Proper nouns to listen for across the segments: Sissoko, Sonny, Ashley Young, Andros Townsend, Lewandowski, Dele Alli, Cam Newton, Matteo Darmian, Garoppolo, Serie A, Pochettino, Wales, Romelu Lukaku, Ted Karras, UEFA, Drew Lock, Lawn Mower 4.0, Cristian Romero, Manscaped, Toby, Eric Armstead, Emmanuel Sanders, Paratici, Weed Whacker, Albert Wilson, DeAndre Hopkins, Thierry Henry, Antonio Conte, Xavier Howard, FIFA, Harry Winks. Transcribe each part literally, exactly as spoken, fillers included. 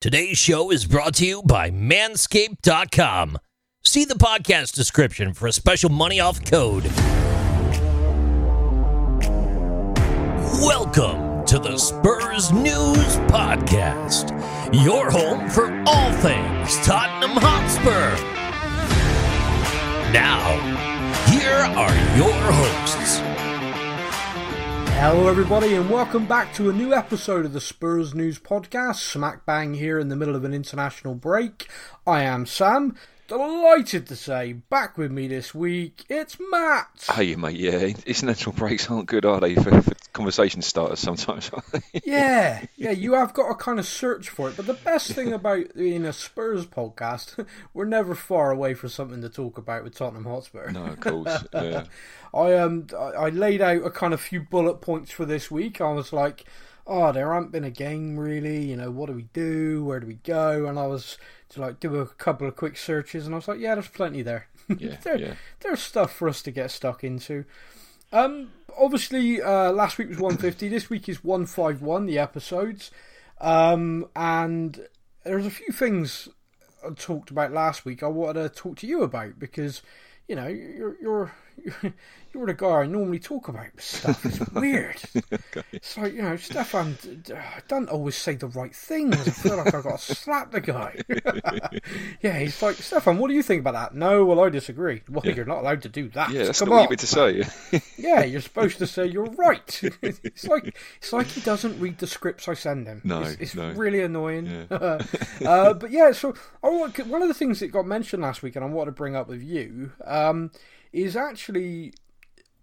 Today's show is brought to you by Manscaped dot com. See the podcast description for a special money-off code. Welcome to the Spurs News Podcast, your home for all things Tottenham Hotspur. Now, here are your hosts. Hello everybody and welcome back to a new episode of the Spurs News Podcast, smack bang here in the middle of an international break. I am Sam, delighted to say, back with me this week, it's Matt. Hey mate, yeah, international breaks aren't good, are they, for, for conversation starters sometimes, aren't they? Yeah, yeah, you have got to kind of search for it, but the best thing about being a Spurs podcast, we're never far away from something to talk about with Tottenham Hotspur. No, of course, yeah. I um I laid out a kind of few bullet points for this week. I was like, oh, there hasn't been a game really, you know, what do we do, where do we go? And I was to like do a couple of quick searches and I was like, yeah, there's plenty there. Yeah, there yeah. There's stuff for us to get stuck into. Um, obviously, uh, last week was one fifty, this week is one fifty-one, the episodes. Um, and there's a few things I talked about last week I wanted to talk to you about because, you know, you're you're you're the guy I normally talk about stuff. It's weird. Okay. It's like, you know, Stefan, I don't always say the right things. I feel like I've got to slap the guy. Yeah, he's like, Stefan, what do you think about that? No, well, I disagree. Well, yeah. You're not allowed to do that. Yeah, that's Come not on. What you meant to say. Yeah, you're supposed to say you're right. It's like it's like he doesn't read the scripts I send him. No, It's, it's no. really annoying. Yeah. uh, but yeah, so I want, one of the things that got mentioned last week and I want to bring up with you... Um, Um, is actually,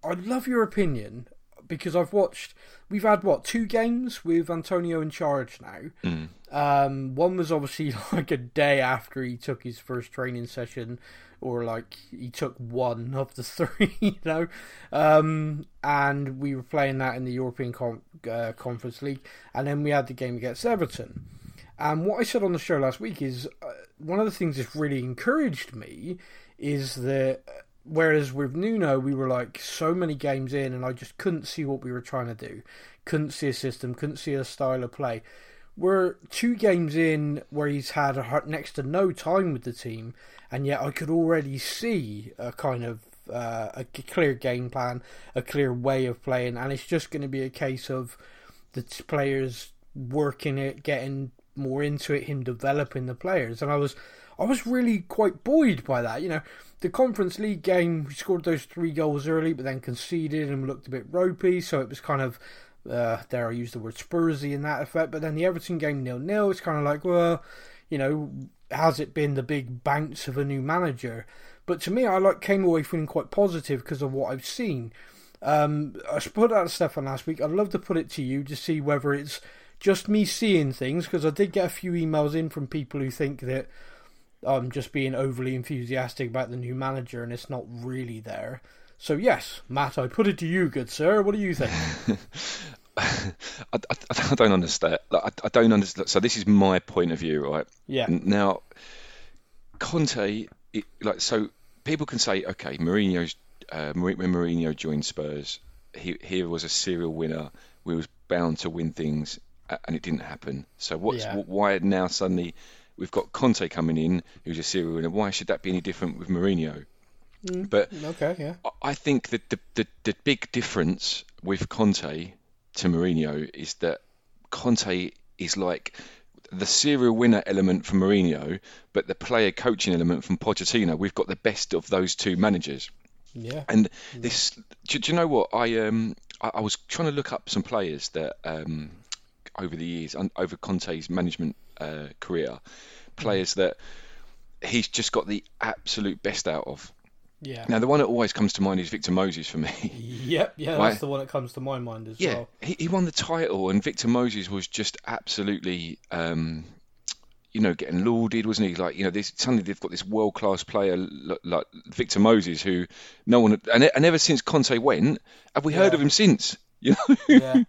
I love your opinion because I've watched, we've had what, two games with Antonio in charge now. Mm. Um, one was obviously like a day after he took his first training session, or like he took one of the three, you know, um, and we were playing that in the European Con- uh, Conference League, and then we had the game against Everton. And what I said on the show last week is uh, one of the things that's really encouraged me is that whereas with Nuno, we were like so many games in and I just couldn't see what we were trying to do. Couldn't see a system, couldn't see a style of play. We're two games in where he's had next to no time with the team and yet I could already see a kind of uh, a clear game plan, a clear way of playing, and it's just going to be a case of the players working it, getting more into it, him developing the players. And I was I was really quite buoyed by that. You know, the Conference League game, we scored those three goals early but then conceded and looked a bit ropey, so it was kind of uh, there I use the word Spursy in that effect. But then the Everton game nil nil, it's kind of like, well, you know, has it been the big bounce of a new manager? But to me, I like came away feeling quite positive because of what I've seen. Um, I put out Stefan last week. I'd love to put it to you to see whether it's just me seeing things, because I did get a few emails in from people who think that I'm just being overly enthusiastic about the new manager and it's not really there. So yes, Matt, I put it to you, good sir. What do you think? I, I, I don't understand. I, I don't understand. So this is my point of view, right? Yeah. Now, Conte, it, like, so people can say, okay, Mourinho's uh, when Mourinho joined Spurs, he he was a serial winner. We was bound to win things. And it didn't happen. So what's yeah. why now suddenly we've got Conte coming in, who's a serial winner? Why should that be any different with Mourinho? Mm, but okay, yeah. I think that the, the the big difference with Conte to Mourinho is that Conte is like the serial winner element from Mourinho, but the player coaching element from Pochettino. We've got the best of those two managers. Yeah. And this, do, do you know what? I um I, I was trying to look up some players that um. over the years, over Conte's management uh, career, players that he's just got the absolute best out of. Yeah. Now, the one that always comes to mind is Victor Moses for me. Yep, yeah, right? That's the one that comes to my mind as yeah, well. Yeah, he, he won the title, and Victor Moses was just absolutely, um, you know, getting lauded, wasn't he? Like, you know, this, suddenly they've got this world-class player like, like Victor Moses, who no one, and, and ever since Conte went, have we yeah. heard of him since? You know, yeah.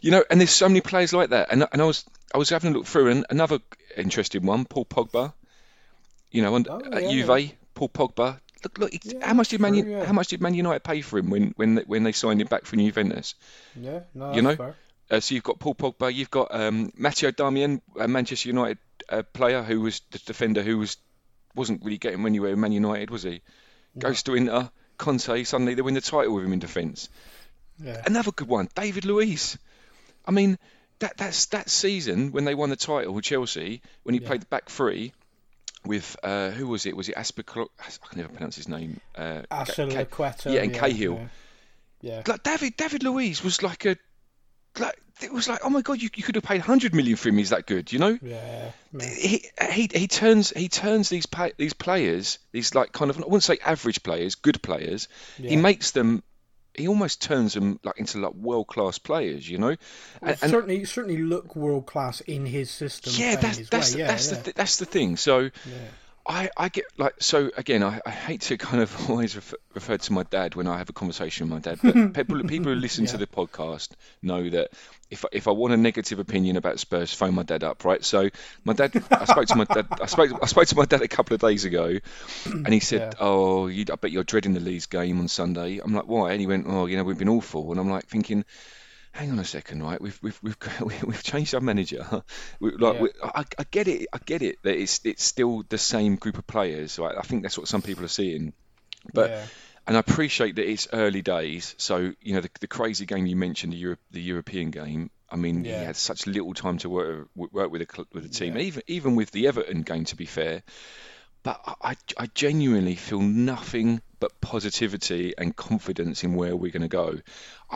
you know, and there's so many players like that. And and I was I was having a look through, and another interesting one, Paul Pogba. You know, and oh, at yeah. Juve, Paul Pogba. Look, look, yeah, how much did Man true, yeah. how much did Man United pay for him when when they, when they signed him back from Juventus? Yeah, no, you know, fair. Uh, so you've got Paul Pogba, you've got um, Matteo Darmian, a Manchester United uh, player who was the defender who was, wasn't really getting anywhere in Man United, was he? No. Goes to Inter, Conte, suddenly they win the title with him in defence. Yeah. Another good one, David Luiz. I mean, that that's that season when they won the title with Chelsea, when he yeah. played the back three with, uh, who was it? Was it Aspic? I can never pronounce his name. Uh, Aspilaqueta. K- yeah, and yeah, Cahill. Yeah. Yeah. Like David David Luiz was like a, like it was like, oh my God, you, you could have paid one hundred million for him. He's that good, you know. Yeah. yeah. He he he turns he turns these pa- these players, these like kind of, I wouldn't say average players, good players. Yeah. He makes them. He almost turns them like into like world class players, you know. And, well, certainly, and, certainly look world class in his system. Yeah, that's that's the, yeah, that's yeah. the that's the thing. So. Yeah. I, I get like, so again, I, I hate to kind of always refer, refer to my dad when I have a conversation with my dad, but people, people who listen yeah. to the podcast know that if, if I want a negative opinion about Spurs, phone my dad up, right? So my dad, I spoke to my dad, I spoke, I spoke to my dad a couple of days ago and he said, yeah. oh, you, I bet you're dreading the Leeds game on Sunday. I'm like, why? And he went, oh, you know, we've been awful. And I'm like thinking, hang on a second, right? We've we've we've we've changed our manager. We, like, yeah. we, I, I get it, I get it that it's it's still the same group of players. Right? I think that's what some people are seeing. But yeah. and I appreciate that it's early days. So you know the, the crazy game you mentioned, the Euro, the European game. I mean, yeah. he had such little time to work work with a with a team, yeah. and even even with the Everton game, to be fair. But I I genuinely feel nothing but positivity and confidence in where we're going to go.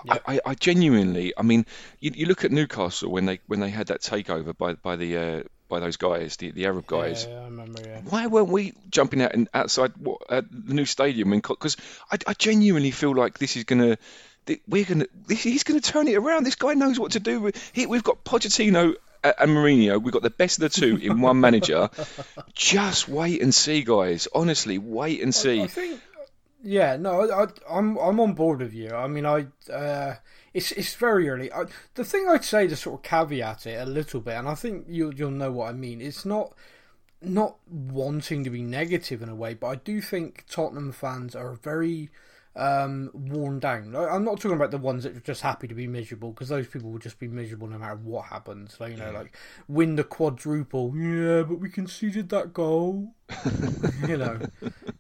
Yep. I, I, I genuinely, I mean, you, you look at Newcastle when they when they had that takeover by by the uh, by those guys, the, the Arab guys. Yeah, I remember. Yeah. Why weren't we jumping out and outside what, uh, the new stadium? Because I, I genuinely feel like this is going to. We're gonna. He's gonna turn it around. This guy knows what to do. He, we've got Pochettino and Mourinho. We've got the best of the two in one manager. Just wait and see, guys. Honestly, wait and see. I, I think, yeah, no, I, I'm I'm on board with you. I mean, I uh, it's it's very early. I, the thing I'd say to sort of caveat it a little bit, and I think you'll you'll know what I mean. It's not. not wanting to be negative in a way, but I do think Tottenham fans are very. Um, worn down. I'm not talking about the ones that are just happy to be miserable, because those people will just be miserable no matter what happens. Like, you know, yeah. like win the quadruple. Yeah, but we conceded that goal. you know,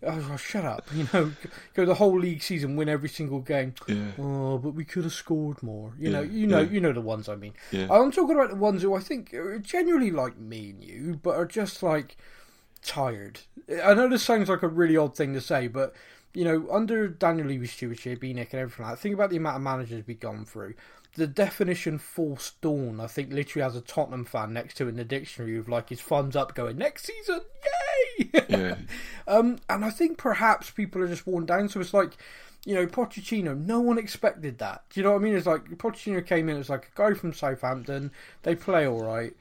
oh, shut up. You know, go the whole league season, win every single game. Yeah. Oh, but we could have scored more. You yeah. know, you know, yeah. you know the ones I mean. Yeah. I'm talking about the ones who I think are genuinely like me and you, but are just like tired. I know this sounds like a really odd thing to say, but. You know, under Daniel Levy's stewardship, Enoch and everything like that, think about the amount of managers we've gone through. The definition forced dawn, I think, literally has a Tottenham fan next to it in the dictionary with, like, his thumbs up going, next season, yay! Yeah. um, and I think perhaps people are just worn down, so it's like, you know, Pochettino, no one expected that. Do you know what I mean? It's like, Pochettino came in, it was like a guy from Southampton, they play all right.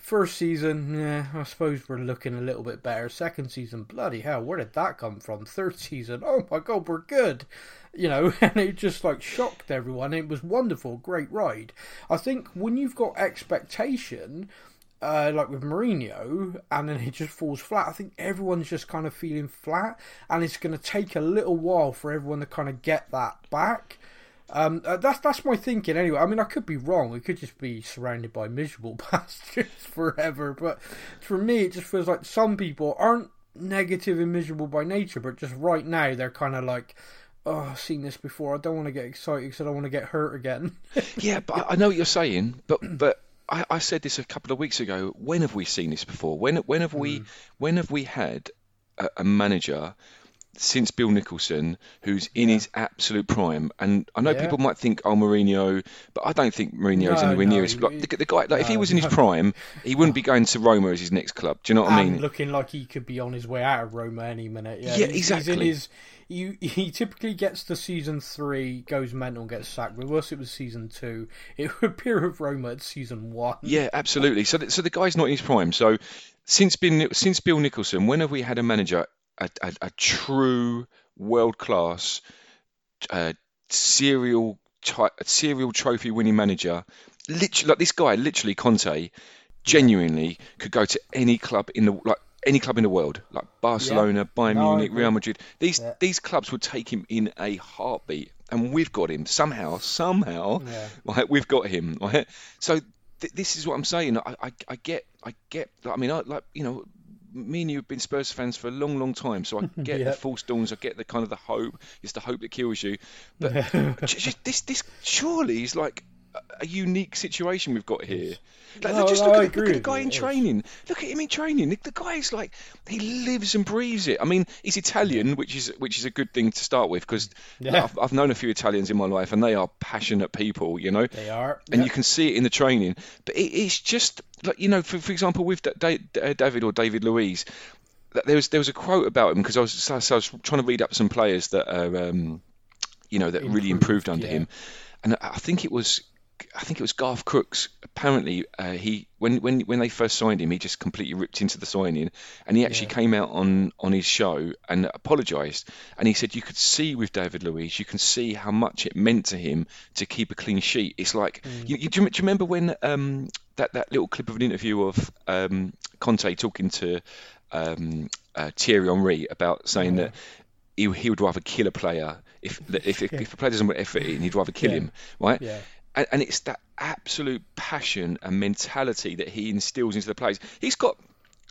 First season, yeah, I suppose we're looking a little bit better. Second season, bloody hell, where did that come from? Third season, oh my God, we're good. You know, and it just like shocked everyone. It was wonderful, great ride. I think when you've got expectation, uh, like with Mourinho, and then it just falls flat, I think everyone's just kind of feeling flat, and it's going to take a little while for everyone to kind of get that back. Um, uh, that's that's my thinking anyway. I mean, I could be wrong. We could just be surrounded by miserable bastards forever. But for me, it just feels like some people aren't negative and miserable by nature, but just right now they're kind of like, oh, I've seen this before. I don't want to get excited because I don't want to get hurt again. yeah, but I know what you're saying. But but I, I said this a couple of weeks ago. When have we seen this before? When when have mm. we when have we had a, a manager? Since Bill Nicholson, who's in yeah. his absolute prime, and I know yeah. people might think, "Oh, Mourinho," but I don't think Mourinho no, is anywhere no, near his. Like, the, the guy, like no, if he was in no. his prime, he wouldn't be going to Roma as his next club. Do you know what and I mean? Looking like he could be on his way out of Roma any minute. Yeah, yeah exactly. He's in his, you, he typically gets to season three, goes mental, and gets sacked. With us, it was season two. It would appear of Roma at season one. Yeah, absolutely. So, the, so the guy's not in his prime. So, since been since Bill Nicholson, when have we had a manager? A, a, a true world-class uh, serial ty- serial trophy-winning manager. Literally, like this guy, literally Conte, genuinely could go to any club in the like any club in the world, like Barcelona, yeah. Bayern no, Munich, Real Madrid. These yeah. these clubs would take him in a heartbeat, and we've got him somehow, somehow. Yeah. Like we've got him. Right? So th- this is what I'm saying. I, I, I get, I get. I mean, I, like you know, me and you have been Spurs fans for a long, long time, so I get yep. the false dawns. I get the kind of the hope. It's the hope that kills you. But just, this, this surely is like a unique situation we've got here. Like, no, just no, look, at, look at the guy in training. Look at him in training. The, the guy is like, he lives and breathes it. I mean, he's Italian, which is which is a good thing to start with, because yeah. like, I've, I've known a few Italians in my life, and they are passionate people, you know. They are. And yep. you can see it in the training. But it, it's just, like, you know, for, for example, with David or David Luiz, there was, there was a quote about him, because I was, so I was trying to read up some players that, are, um, you know, that improved, really improved under yeah. him. And I think it was... I think it was Garth Crooks. Apparently, uh, he when, when when they first signed him, he just completely ripped into the signing, and he actually yeah. came out on, on his show and apologised. And he said, you could see with David Luiz, you can see how much it meant to him to keep a clean sheet. It's like, mm. you, you, do you remember when um, that, that little clip of an interview of um, Conte talking to um, uh, Thierry Henry about saying yeah. that he, he would rather kill a player if if, yeah. if a player doesn't put effort in, he'd rather kill yeah. him, right? Yeah. And it's that absolute passion and mentality that he instills into the players. He's got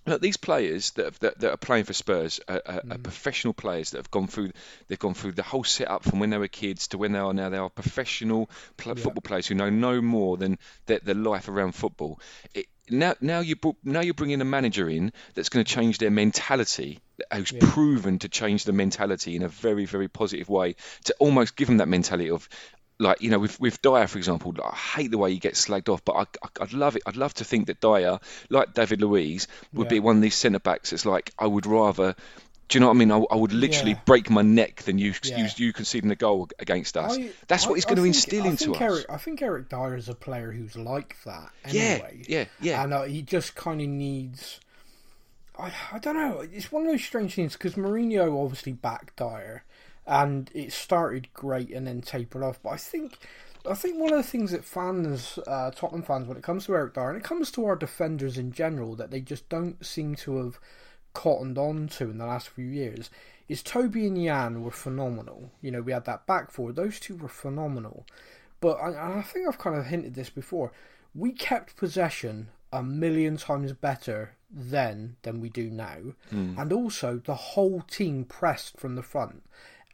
look, these players that, that that are playing for Spurs are, are, mm. are professional players that have gone through. They've gone through the whole setup from when they were kids to when they are now. They are professional pl- yeah. football players who know no more than their, their life around football. It, now, now you now you're bringing a manager in that's going to change their mentality. Who's yeah. proven to change the mentality in a very, very positive way to almost give them that mentality of. Like, you know, with with Dier, for example, I hate the way he gets slagged off, but I, I, I'd love it. I'd love to think that Dier, like David Luiz, would yeah. be one of these centre-backs that's like, I would rather... Do you know what I mean? I, I would literally yeah. break my neck than you, yeah. you you conceding a goal against us. I, That's what I, he's going I to think, instill I into us. Eric, I think Eric Dier is a player who's like that anyway. Yeah, yeah, yeah. And uh, he just kind of needs... I, I don't know. It's one of those strange things, because Mourinho obviously backed Dier. And it started great and then tapered off. But I think I think one of the things that fans, uh, Tottenham fans, when it comes to Eric Dier, and it comes to our defenders in general, that they just don't seem to have cottoned on to in the last few years, is Toby and Jan were phenomenal. You know, we had that back four. Those two were phenomenal. But, and I think I've kind of hinted this before, we kept possession a million times better then than we do now. Mm. And also, the whole team pressed from the front.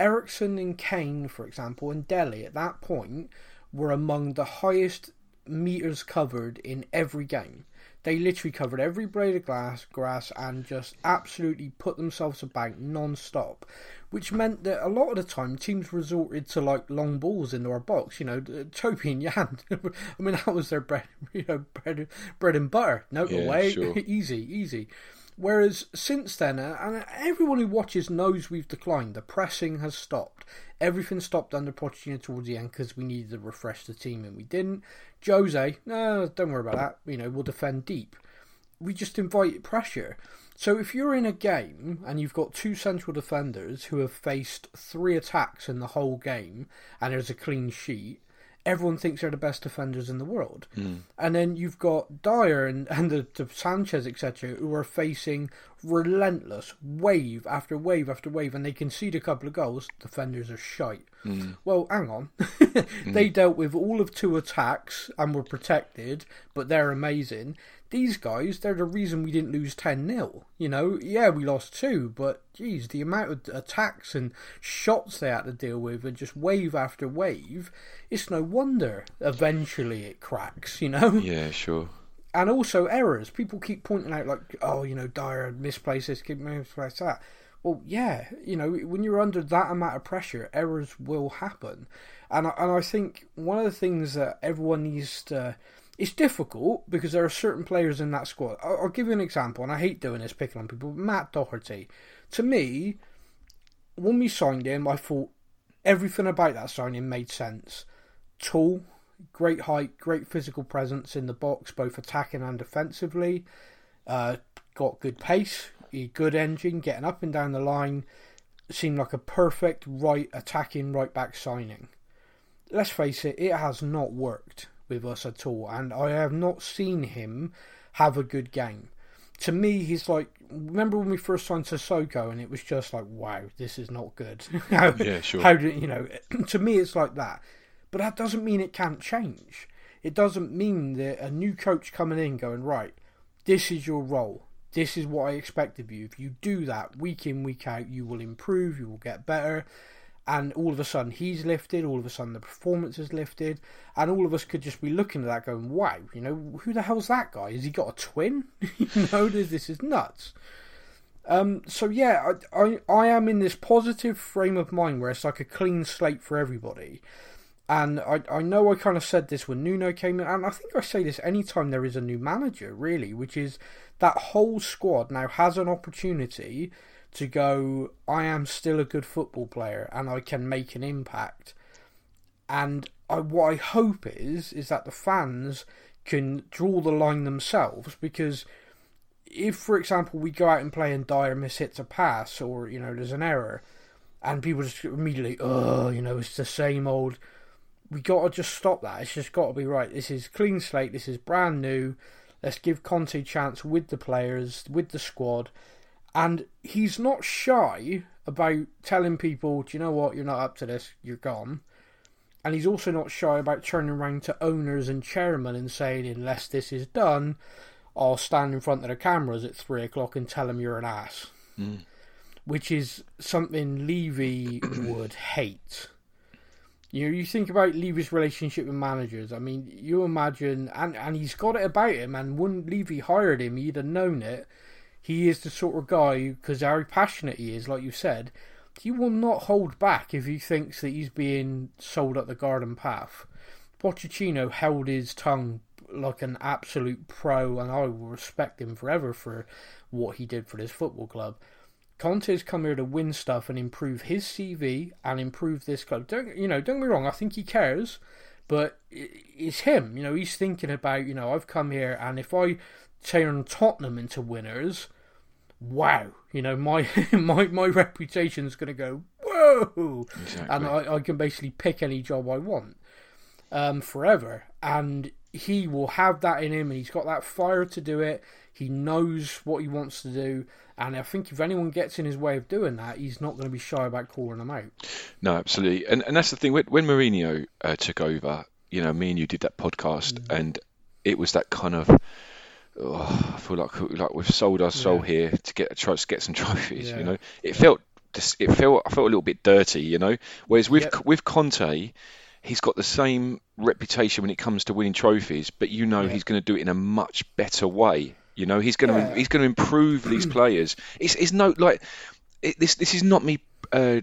Ericsson and Kane, for example, and Dele at that point were among the highest metres covered in every game. They literally covered every blade of glass, grass and just absolutely put themselves to bank non-stop, which meant that a lot of the time teams resorted to like long balls into our box. You know, Toby and Jan, I mean, that was their bread, you know, bread, bread and butter. No yeah, way, sure. easy, easy. Whereas since then, and everyone who watches knows we've declined. The pressing has stopped. Everything stopped under Pochettino towards the end because we needed to refresh the team and we didn't. Jose, no, don't worry about that. You know, we'll defend deep. We just invite pressure. So if you're in a game and you've got two central defenders who have faced three attacks in the whole game and there's a clean sheet, everyone thinks they're the best defenders in the world. Mm. And then you've got Dier and, and the, the Sanchez, et cetera, who are facing relentless wave after wave after wave, and they concede a couple of goals, defenders are shite. Mm. Well, hang on. mm. They dealt with all of two attacks and were protected, but they're amazing. These guys, they're the reason we didn't lose ten nil. You know, yeah, we lost two, but geez, the amount of attacks and shots they had to deal with and just wave after wave, it's no wonder eventually it cracks, you know? Yeah, sure. And also errors. People keep pointing out like, oh, you know, Dier misplaced this, keep misplaced that. Well, yeah, you know, when you're under that amount of pressure, errors will happen. And I, and I think one of the things that everyone needs to... It's difficult because there are certain players in that squad. I'll, I'll give you an example, and I hate doing this, picking on people. Matt Doherty. To me, when we signed him, I thought everything about that signing made sense. Tall, great height, great physical presence in the box, both attacking and defensively. Uh, got good pace, good engine, getting up and down the line. Seemed like a perfect right attacking right back signing. Let's face it, it has not worked with us at all, and I have not seen him have a good game. to me, he's like, remember when we first signed Sissoko and it was just like, wow, this is not good. how, yeah, sure. How do you know? To me, it's like that. But that doesn't mean it can't change. It doesn't mean that a new coach coming in going, right, this is your role. This is what I expect of you. If you do that week in, week out, you will improve, you will get better. And all of a sudden he's lifted, all of a sudden the performance is lifted, and all of us could just be looking at that going, wow, you know, who the hell's that guy? Has he got a twin? You know, this, this is nuts. Um, so yeah, I, I I am in this positive frame of mind where it's like a clean slate for everybody. And I, I know I kind of said this when Nuno came in, and I think I say this anytime there is a new manager, really, which is that whole squad now has an opportunity to go, I am still a good football player and I can make an impact. And I, what I hope is, is that the fans can draw the line themselves, because if, for example, we go out and play and Dier mishits a pass, or, you know, there's an error, and people just immediately, oh, you know, it's the same old... We got to just stop that. It's just got to be right. This is clean slate. This is brand new. Let's give Conte a chance with the players, with the squad. And he's not shy about telling people, do you know what? You're not up to this. You're gone. And he's also not shy about turning around to owners and chairmen and saying, unless this is done, I'll stand in front of the cameras at three o'clock and tell them you're an ass. Mm. Which is something Levy would hate. You know, you think about Levy's relationship with managers. I mean, you imagine, and, and he's got it about him, and when Levy hired him, he'd have known it. He is the sort of guy, because how passionate he is, like you said, he will not hold back if he thinks that he's being sold up the garden path. Pochettino held his tongue like an absolute pro, and I will respect him forever for what he did for this football club. Conte's come here to win stuff and improve his C V and improve this club. Don't you know? Don't get me wrong. I think he cares, but it's him. You know, he's thinking about, you know, I've come here, and if I turn Tottenham into winners, wow, you know, my my my reputation's going to go whoa, exactly. And I, I can basically pick any job I want um, forever. And he will have that in him, and he's got that fire to do it. He knows what he wants to do, and I think if anyone gets in his way of doing that, he's not going to be shy about calling them out. No, absolutely, and and that's the thing. When, when Mourinho uh, took over, you know, me and you did that podcast, mm. and it was that kind of, oh, I feel like like we've sold our soul yeah. here to get try to get some trophies. Yeah. You know, it felt it felt I felt a little bit dirty. You know, whereas with yep. with Conte, he's got the same reputation when it comes to winning trophies, but you know yeah. he's going to do it in a much better way. You know, he's going yeah. to he's going to improve these players. It's, it's no like it, this. This is not me uh,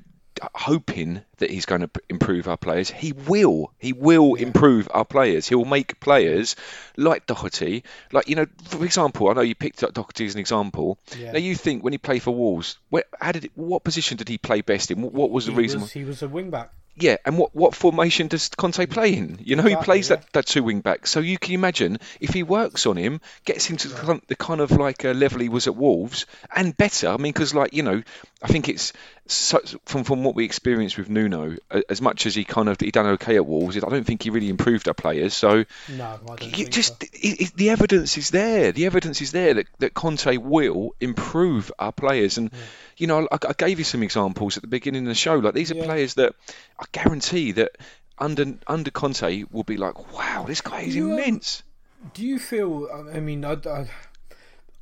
hoping that he's going to improve our players. He will. He will yeah. improve our players. He will make players like Doherty. Like, you know, for example, I know you picked up Doherty as an example. Yeah. Now you think when he played for Wolves, where, how did it, what position did he play best in? What, what was the he reason? Was, he was a wing back. Yeah, and what, what formation does Conte play in? You know, exactly, he plays yeah. that, that two wing back. So you can imagine if he works on him, gets him to right. the kind of like a level he was at Wolves and better. I mean, because like, you know, I think it's so, from from what we experienced with Nuno, as much as he kind of he done okay at Wolves, I don't think he really improved our players. So no, I don't you think just so. It, it, the evidence is there. The evidence is there that, that Conte will improve our players. And yeah. you know, I, I gave you some examples at the beginning of the show. Like these are yeah. players that. I guarantee that under under Conte will be like, wow, this guy is you, immense. Um, do you feel? I mean, I,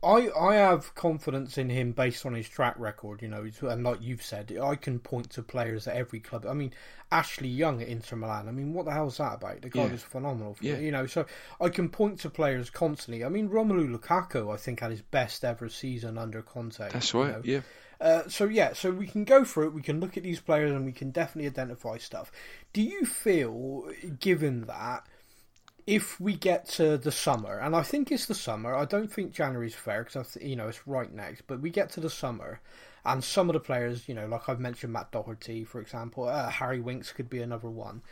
I I have confidence in him based on his track record. You know, and like you've said, I can point to players at every club. I mean, Ashley Young at Inter Milan. I mean, what the hell's that about? The guy yeah. was phenomenal. For, yeah. you know, so I can point to players constantly. I mean, Romelu Lukaku, I think, had his best ever season under Conte. That's right. You know? Yeah. Uh, so yeah, so we can go through it, we can look at these players and we can definitely identify stuff. Do you feel, given that, if we get to the summer, and I think it's the summer, I don't think January's fair because, you know, it's right next, but we get to the summer and some of the players, you know, like I've mentioned Matt Doherty, for example, uh, Harry Winks could be another one,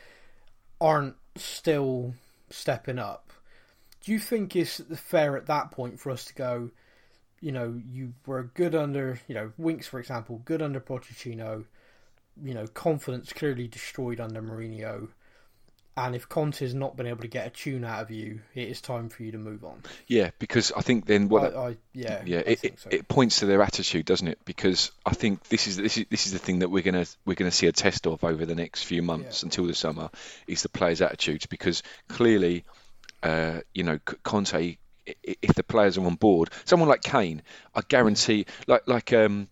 aren't still stepping up. Do you think it's fair at that point for us to go, you know, you were good under, you know, Winks, for example, good under Pochettino, you know, confidence clearly destroyed under Mourinho. And if Conte's not been able to get a tune out of you, it is time for you to move on. Yeah, because I think then what I, I, yeah, yeah, I it, think so. It points to their attitude, doesn't it? Because I think this is this is this is the thing that we're gonna we're gonna see a test of over the next few months yeah. until the summer is the players' attitudes. Because clearly, uh, you know, Conte, if the players are on board, someone like Kane, I guarantee, like like um,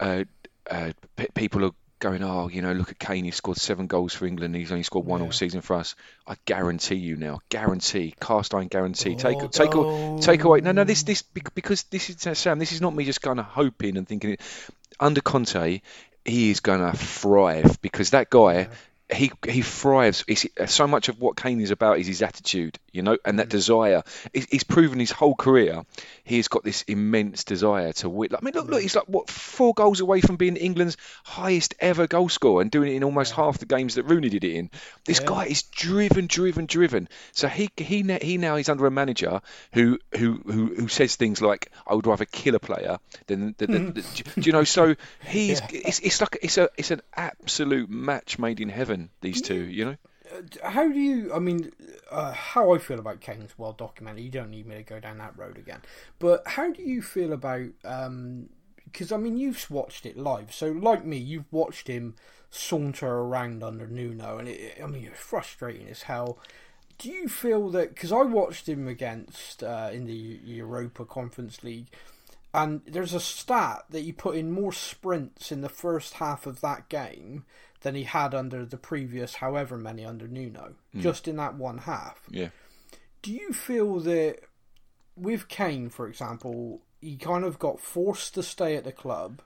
uh, uh, people are. Going, oh, you know, look at Kane, he scored seven goals for England, he's only scored one yeah. all season for us. I guarantee you now, guarantee, cast iron guarantee. Take, oh, take, no. take away. No, no, this, this, because this is Sam. This is not me just kind of hoping and thinking. Under Conte, he is going to thrive because that guy, yeah. he he thrives. It's, so much of what Kane is about is his attitude, you know, and that mm. desire. He's, he's proven his whole career. He's got this immense desire to win. I mean, look, look, he's like, what, four goals away from being England's highest ever goal scorer and doing it in almost yeah. half the games that Rooney did it in. This yeah. guy is driven, driven, driven. So he he he now is under a manager who who, who, who says things like, I would rather kill a player than, than, than do you know? So he's yeah. it's it's like it's a it's an absolute match made in heaven. These two, you know. How do you, I mean, uh, how I feel about Kane's well documented. You don't need me to go down that road again. But how do you feel about, um, because, I mean, you've watched it live. So, like me, you've watched him saunter around under Nuno. And, it, I mean, it's frustrating as hell. Do you feel that, because I watched him against, uh, in the Europa Conference League, and there's a stat that he put in more sprints in the first half of that game than he had under the previous however many under Nuno, mm. just in that one half. Yeah. Do you feel that with Kane, for example, he kind of got forced to stay at the club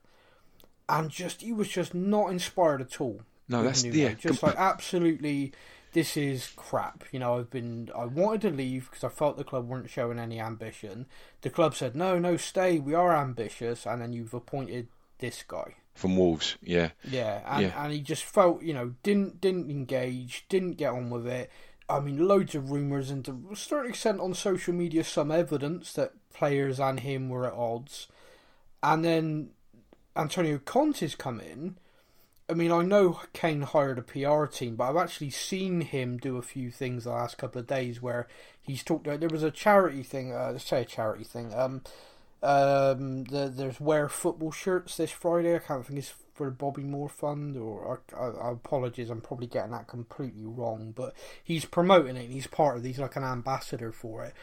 and just he was just not inspired at all? No, that's Nuno. yeah. Just like absolutely, this is crap. You know, I've been, I wanted to leave because I felt the club weren't showing any ambition. The club said, no, no, stay. We are ambitious. And then you've appointed this guy. From Wolves, yeah. Yeah, and, yeah. and he just felt, you know, didn't didn't engage, didn't get on with it. I mean, loads of rumours and to a certain extent on social media, some evidence that players and him were at odds. And then Antonio Conte's come in. I mean, I know Kane hired a P R team, but I've actually seen him do a few things the last couple of days where he's talked about, there was a charity thing, uh, let's say a charity thing, um... Um, the, there's wear football shirts this Friday. I can't think it's for the Bobby Moore Fund, or I, I, I apologize, I'm probably getting that completely wrong. But he's promoting it. And he's part of. He's like an ambassador for it.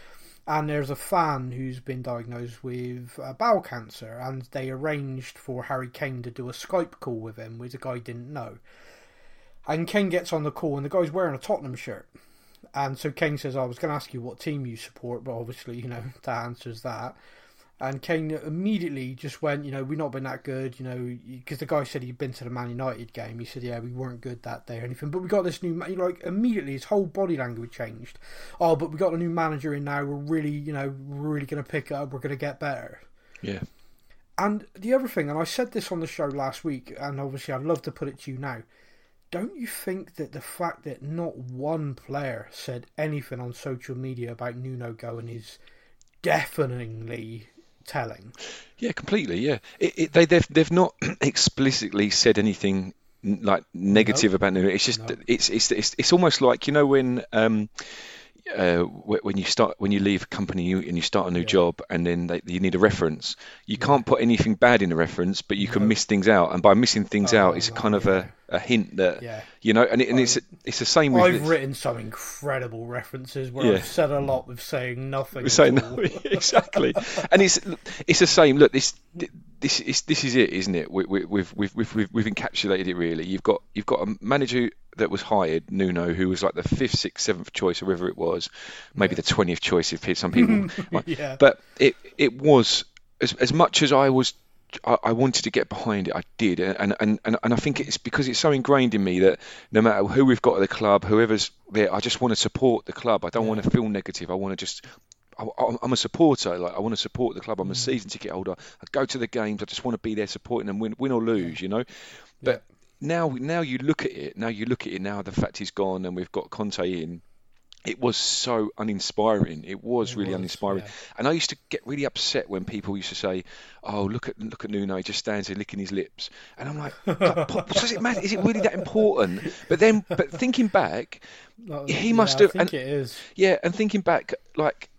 And there's a fan who's been diagnosed with uh, bowel cancer, and they arranged for Harry Kane to do a Skype call with him, which the guy didn't know. And Kane gets on the call, and the guy's wearing a Tottenham shirt. And so Kane says, "I was going to ask you what team you support, but obviously, you know, that answers that." And Kane immediately just went, you know, we've not been that good, you know, because the guy said he'd been to the Man United game. He said, yeah, we weren't good that day or anything, but we got this new, like, immediately his whole body language changed. Oh, but we got a new manager in now. We're really, you know, we're really going to pick up. We're going to get better. Yeah. And the other thing, and I said this on the show last week, and obviously I'd love to put it to you now. Don't you think that the fact that not one player said anything on social media about Nuno going is deafeningly telling? Yeah, completely. Yeah, it, it, they they've they've not explicitly said anything like negative nope. about Nuno. It's just nope. it's, it's it's it's almost like, you know, when um uh when you start when you leave a company and you start a new yeah. job, and then they, you need a reference. You yeah. can't put anything bad in a reference, but you can no. miss things out, and by missing things oh, out, it's right, kind of yeah. a, a hint that yeah. you know. And, it, and it's it's the same. With I've this. written some incredible references where yeah. I've said a lot with saying nothing. With saying no, exactly, and it's it's the same. Look, this this is this is it, isn't it? We, we, we've we've we've we've encapsulated it really. You've got you've got a manager who, that was hired, Nuno, who was like the fifth, sixth, seventh choice, or whatever it was, maybe yeah. the twentieth choice if some people. yeah. But it it was as as much as I was, I, I wanted to get behind it. I did, and and and and I think it's because it's so ingrained in me that no matter who we've got at the club, whoever's there, I just want to support the club. I don't yeah. want to feel negative. I want to just. I, I'm a supporter. Like I want to support the club. I'm a season ticket holder. I go to the games. I just want to be there supporting them, win, win or lose. You know, but. Yeah. Now, now you look at it. Now you look at it. Now the fact he's gone, and we've got Conte in. it was so uninspiring. It was it really was, uninspiring. Yeah. And I used to get really upset when people used to say, oh, look at look at Nuno, he just stands there licking his lips. And I'm like, does it matter? Is it really that important? But then, but thinking back, was, he must yeah, have... I think and, it is. Yeah, and thinking back, like,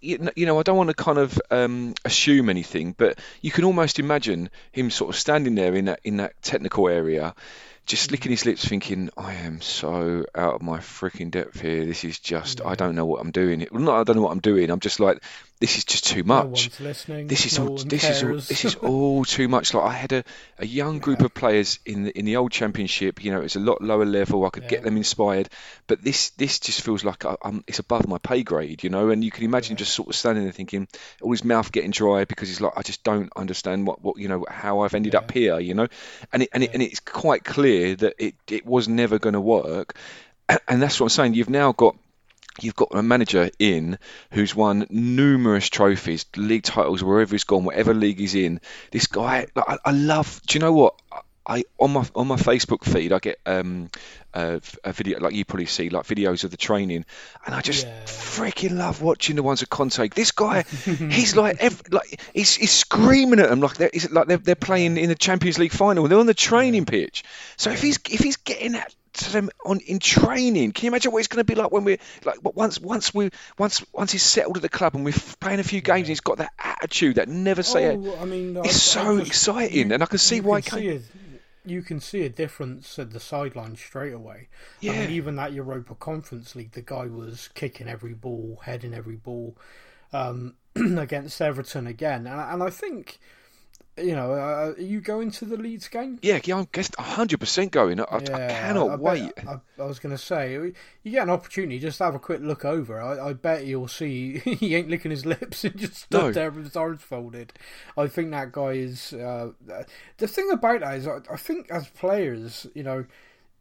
you know, I don't want to kind of um, assume anything, but you can almost imagine him sort of standing there in that, in that technical area, just licking his lips, thinking, I am so out of my freaking depth here. This is just, yeah. I don't know what I'm doing. Well, not I don't know what I'm doing. I'm just like, this is just too much. No one's listening. This is no all. This cares. is all, this is all too much. Like I had a, a young group yeah. of players in the in the old championship. You know, it's a lot lower level. I could yeah. get them inspired, but this this just feels like I, I'm, it's above my pay grade. You know, and you can imagine yeah. just sort of standing there thinking, all his mouth getting dry because he's like, I just don't understand what, what you know how I've ended yeah. up here. You know, and it, and yeah. it, and it's quite clear that it, it was never going to work, and, and that's what I'm saying. You've now got you've got a manager in who's won numerous trophies, league titles, wherever he's gone, whatever league he's in. This guy, like, I, I love. Do you know what? I on my on my Facebook feed, I get um a, a video like you probably see, like videos of the training, and I just yeah. freaking love watching the ones with Conte. This guy, he's like every, like he's, he's screaming at them like they're like they're, they're playing in the Champions League final. They're on the training pitch. So if he's if he's getting that to them on in training, can you imagine what it's going to be like when we're like once once we once once he's settled at the club and we're playing a few games yeah. and he's got that attitude that never say oh, it. I mean, it's I, so I just, exciting, you, and I can see why. Can Kane, you can see a difference at the sideline straight away. Yeah. I mean, even that Europa Conference League, the guy was kicking every ball, heading every ball um, against Everton again. And, and I think, you know, uh, are you going to the Leeds game? Yeah, I'm guessed one hundred percent going. I, yeah, I cannot I, I wait. Bet, I, I was going to say, you get an opportunity, just have a quick look over. I, I bet you'll see he ain't licking his lips and just stood no. there with his arms folded. I think that guy is... Uh, the thing about that is, I, I think as players, you know,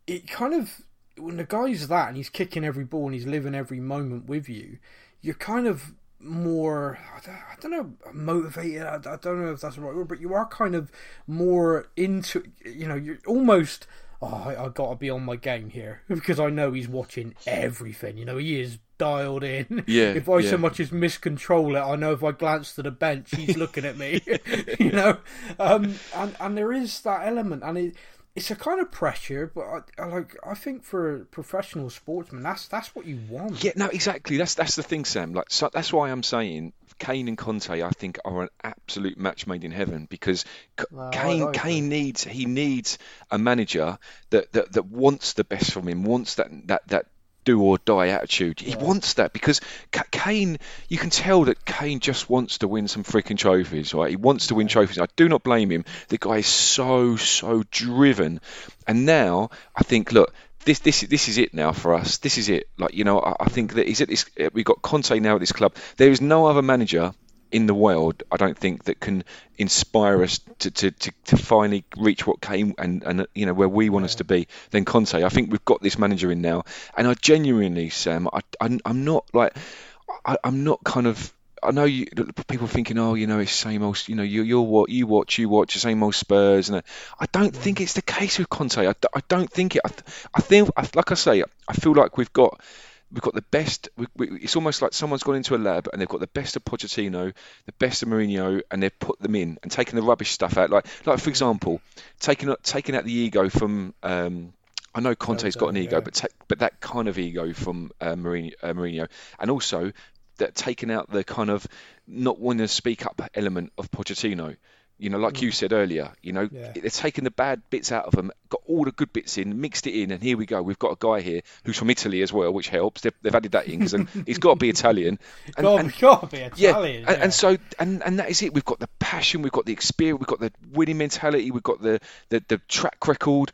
it kind of... When the guy's that and he's kicking every ball and he's living every moment with you, you're kind of... more I don't know motivated I don't know if that's the right word, but you are kind of more into, you know, you're almost oh I, I gotta be on my game here because I know he's watching everything, you know, he is dialed in. Yeah, if I yeah. so much as miscontrol it, I know if I glance to the bench he's looking at me. You know, um, and, and there is that element, and it It's a kind of pressure, but I, I like. I think for professional sportsmen, that's that's what you want. Yeah, no, exactly. That's that's the thing, Sam. Like, so that's why I'm saying Kane and Conte, I think, are an absolute match made in heaven, because no, Kane like Kane that. needs he needs a manager that, that, that wants the best from him, wants that that that. do or die attitude. He yeah. wants that, because Kane, you can tell that Kane just wants to win some freaking trophies, right? He wants to win trophies. I do not blame him. The guy is so, so driven. And now I think, look, This this this is it now for us. This is it. Like, you know, I, I think that he's at this. We've got Conte now at this club. There is no other manager in the world, I don't think, that can inspire us to, to, to, to finally reach what Kane and, and you know where we want yeah. us to be than Conte. I think we've got this manager in now, and I genuinely, Sam, I, I I'm not like I, I'm not kind of. I know you, people thinking, oh, you know, it's same old, you know, you, you're what you watch, you watch the same old Spurs, and I don't think it's the case with Conte. I, I don't think it. I, I think, like I say, I feel like we've got. We've got the best. We, we, it's almost like someone's gone into a lab and they've got the best of Pochettino, the best of Mourinho, and they've put them in and taken the rubbish stuff out. Like, like for example, taking taking out the ego from. Um, I know Conte's got an ego, yeah. but ta- but that kind of ego from uh, Mourinho, uh, Mourinho, and also that taking out the kind of not wanting to speak up element of Pochettino. You know, like mm. you said earlier, you know, yeah. they're taking the bad bits out of them, got all the good bits in, mixed it in, and here we go. We've got a guy here who's from Italy as well, which helps. They've, they've added that in because he's got to be Italian. And, God, and, he's got to be Italian. Yeah, yeah. And, and so, and, and that is it. We've got the passion, we've got the experience, we've got the winning mentality, we've got the, the, the track record.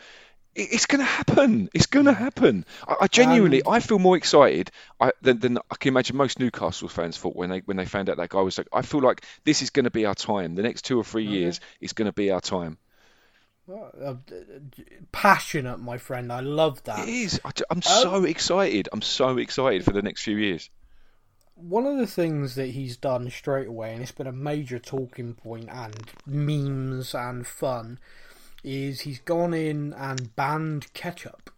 It's going to happen. It's going to happen. I, I genuinely, um, I feel more excited I, than, than I can imagine most Newcastle fans thought when they when they found out that guy was like. I feel like this is going to be our time. The next two or three okay. years is going to be our time. Well, passionate, my friend. I love that. It is. I, I'm um, so excited. I'm so excited for the next few years. One of the things that he's done straight away, and it's been a major talking point and memes and fun, is he's gone in and banned ketchup.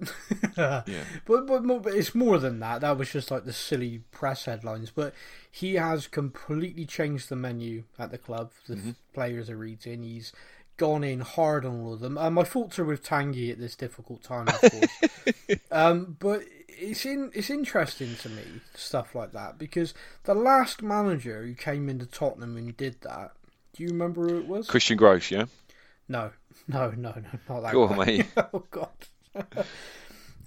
yeah. But, but but it's more than that. That was just like the silly press headlines. But he has completely changed the menu at the club. The mm-hmm. players are eating. He's gone in hard on all of them. Um, my thoughts are with Tanguy at this difficult time, of course. um, but it's in it's interesting to me, stuff like that, because the last manager who came into Tottenham and did that, do you remember who it was? Christian Gross, yeah? No, no, no, no, not that. Go on, mate. Oh, God.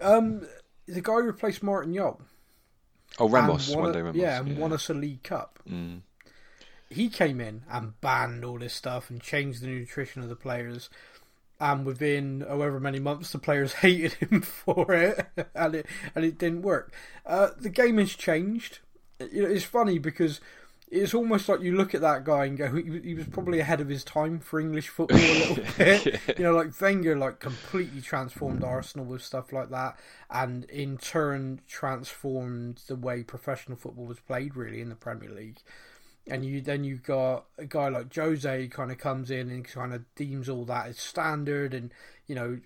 um, the guy who replaced Martin Yol. Oh, Ramos. One day Ramos. Yeah, and yeah. won us a League Cup. Mm. He came in and banned all this stuff and changed the nutrition of the players. And within however many months, the players hated him for it, and it and it didn't work. Uh, the game has changed. It's funny because it's almost like you look at that guy and go, he was probably ahead of his time for English football a little bit. yeah. You know, like Wenger, like completely transformed Arsenal with stuff like that, and in turn transformed the way professional football was played, really, in the Premier League. And you then you've got a guy like Jose who kind of comes in and kind of deems all that as standard, and you know,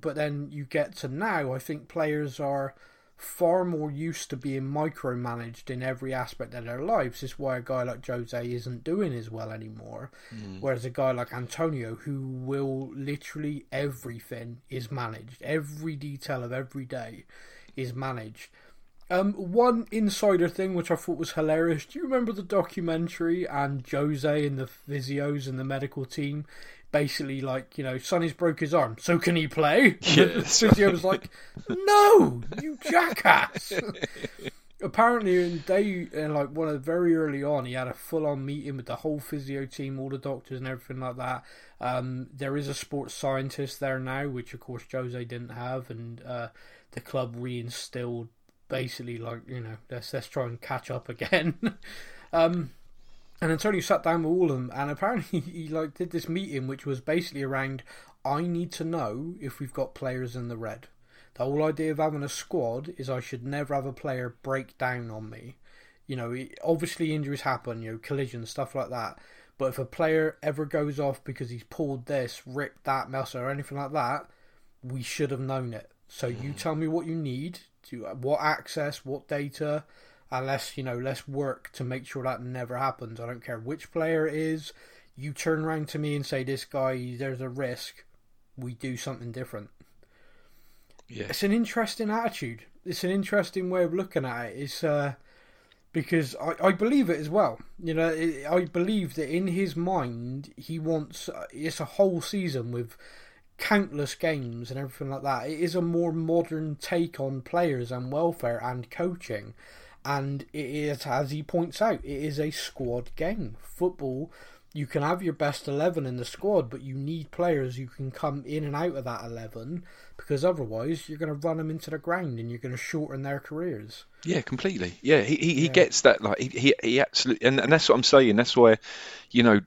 but then you get to now. I think players are far more used to being micromanaged in every aspect of their lives. This is why a guy like Jose isn't doing as well anymore. Mm. Whereas a guy like Antonio, who will literally everything is managed, every detail of every day is managed. Um, one insider thing which I thought was hilarious. Do you remember the documentary and Jose and the physios and the medical team? Basically, like, you know, Sonny's broke his arm, so can he play? Yeah, the physio right. was like, "No, you jackass!" Apparently, and they and like one of the very early on, he had a full-on meeting with the whole physio team, all the doctors and everything like that. Um, there is a sports scientist there now, which of course Jose didn't have, and uh, the club reinstilled. Basically, like, you know, let's, let's try and catch up again. um, and Antonio sat down with all of them, and apparently he like did this meeting, which was basically around, I need to know if we've got players in the red. The whole idea of having a squad is I should never have a player break down on me. You know, it, obviously injuries happen, you know, collisions, stuff like that. But if a player ever goes off because he's pulled this, ripped that muscle or anything like that, we should have known it. So you tell me what you need. To what access, what data, unless, you know, let's work to make sure that never happens. I don't care which player it is. You turn around to me and say, this guy, there's a risk. We do something different. Yeah. It's an interesting attitude. It's an interesting way of looking at it. It's uh, because I, I believe it as well. You know, it, I believe that in his mind, he wants, uh, it's a whole season with countless games and everything like that. It is a more modern take on players and welfare and coaching, and it is, as he points out, it is a squad game. Football, you can have your best eleven in the squad, but you need players who can come in and out of that eleven, because otherwise you're going to run them into the ground and you're going to shorten their careers. Yeah, completely. Yeah, he he, he yeah. gets that. Like he he, he absolutely, and, and that's what I'm saying. That's why, you know,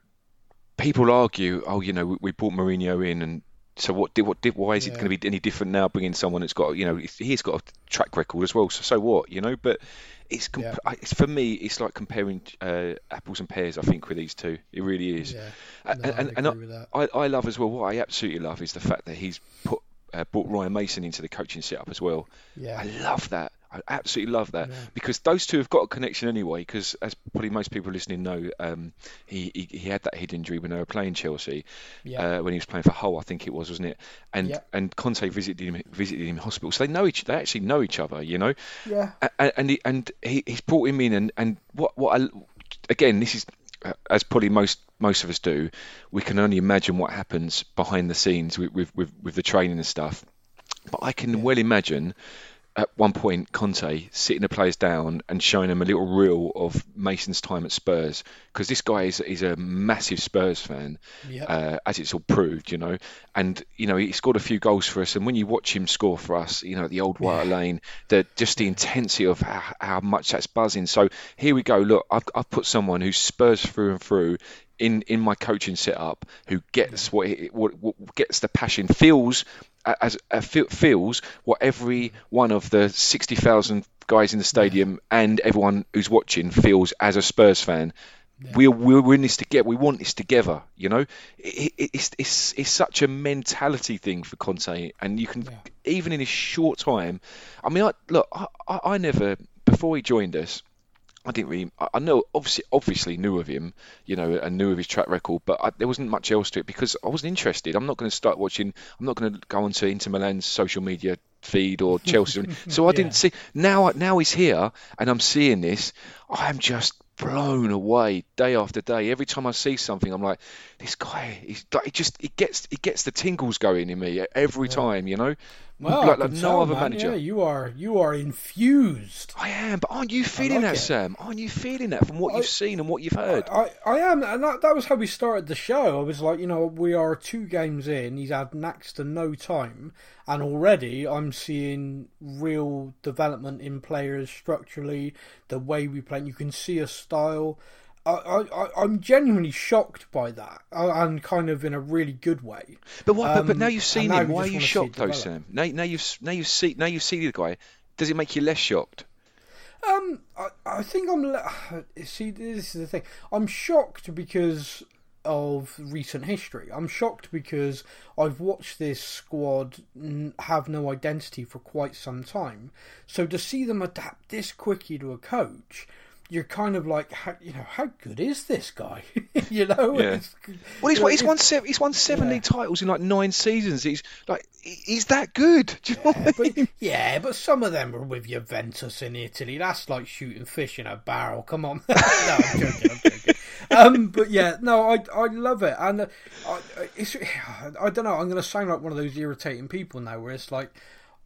people argue, oh, you know, we, we brought Mourinho in and. So what did what did why is yeah. it going to be any different now? Bringing someone that's got, you know, he's got a track record as well. So so what, you know? But it's, comp- yeah. it's for me, it's like comparing uh, apples and pears. I think with these two, it really is. Yeah. No, and and, and I, I I love as well. What I absolutely love is the fact that he's put uh, brought Ryan Mason into the coaching setup as well. Yeah. I love that. I absolutely love that yeah. because those two have got a connection anyway. Because as probably most people listening know, um, he, he he had that head injury when they were playing Chelsea, yeah. uh, when he was playing for Hull, I think it was, wasn't it? And yeah. and Conte visited him visited him in hospital, so they know each they actually know each other, you know. Yeah. And and, he, and he, he's brought him in, and and what what I, again, this is. As probably most, most of us do, we can only imagine what happens behind the scenes with with, with, with the training and stuff. But I can yeah. well imagine at one point Conte sitting the players down and showing them a little reel of Mason's time at Spurs, because this guy is is a massive Spurs fan, yep. uh, as it's all proved, you know. And you know, he scored a few goals for us, and when you watch him score for us, you know, the old White yeah. Lane, the just the intensity of how, how much that's buzzing. So here we go. Look, I've I've put someone who's Spurs through and through in in my coaching setup, who gets what, it, what, what gets the passion, feels. As uh, feels what every one of the sixty thousand guys in the stadium yeah. and everyone who's watching feels as a Spurs fan. Yeah. We're, we're, we're in this together. We want this together, you know. It, it, it's it's it's such a mentality thing for Conte, and you can yeah. even in his short time. I mean, I, look, I, I, I never before he joined us, I didn't really. I, I know obviously obviously knew of him, you know, and knew of his track record, but I, there wasn't much else to it because I wasn't interested. I'm not going to start watching. I'm not going to go onto Inter Milan's social media feed or Chelsea. So I yeah. didn't see. Now now he's here, and I'm seeing this. I'm just blown away day after day. Every time I see something, I'm like, this guy, he's like, it just, it gets, it gets the tingles going in me every yeah. time, you know. Well, like, like no tell, other man. manager. Yeah, you are, you are infused. I am, but aren't you feeling like that, it. Sam? Aren't you feeling that from what I, you've seen and what you've heard? I, I, I am, and that, that was how we started the show. I was like, you know, we are two games in. He's had next to no time, and already I'm seeing real development in players structurally, the way we play. You can see us. Style, I, I, I'm genuinely shocked by that, and kind of in a really good way. But what? Um, but now you've seen him. Why are you shocked, though, Sam? Now, now you've now you see now you see the guy. Does it make you less shocked? Um, I, I think I'm. See, this is the thing. I'm shocked because of recent history. I'm shocked because I've watched this squad have no identity for quite some time. So to see them adapt this quickly to a coach. You're kind of like, how, you know, how good is this guy? you know, yeah. it's, well, he's, like, he's won seven, he's won seven yeah. league titles in like nine seasons. He's like, he's that good. Do you yeah, know what but, I mean? yeah, but some of them were with Juventus in Italy. That's like shooting fish in a barrel. Come on, no, I'm joking. I'm joking. um, but yeah, no, I I love it, and I, it's, I don't know. I'm going to sound like one of those irritating people now, where it's like.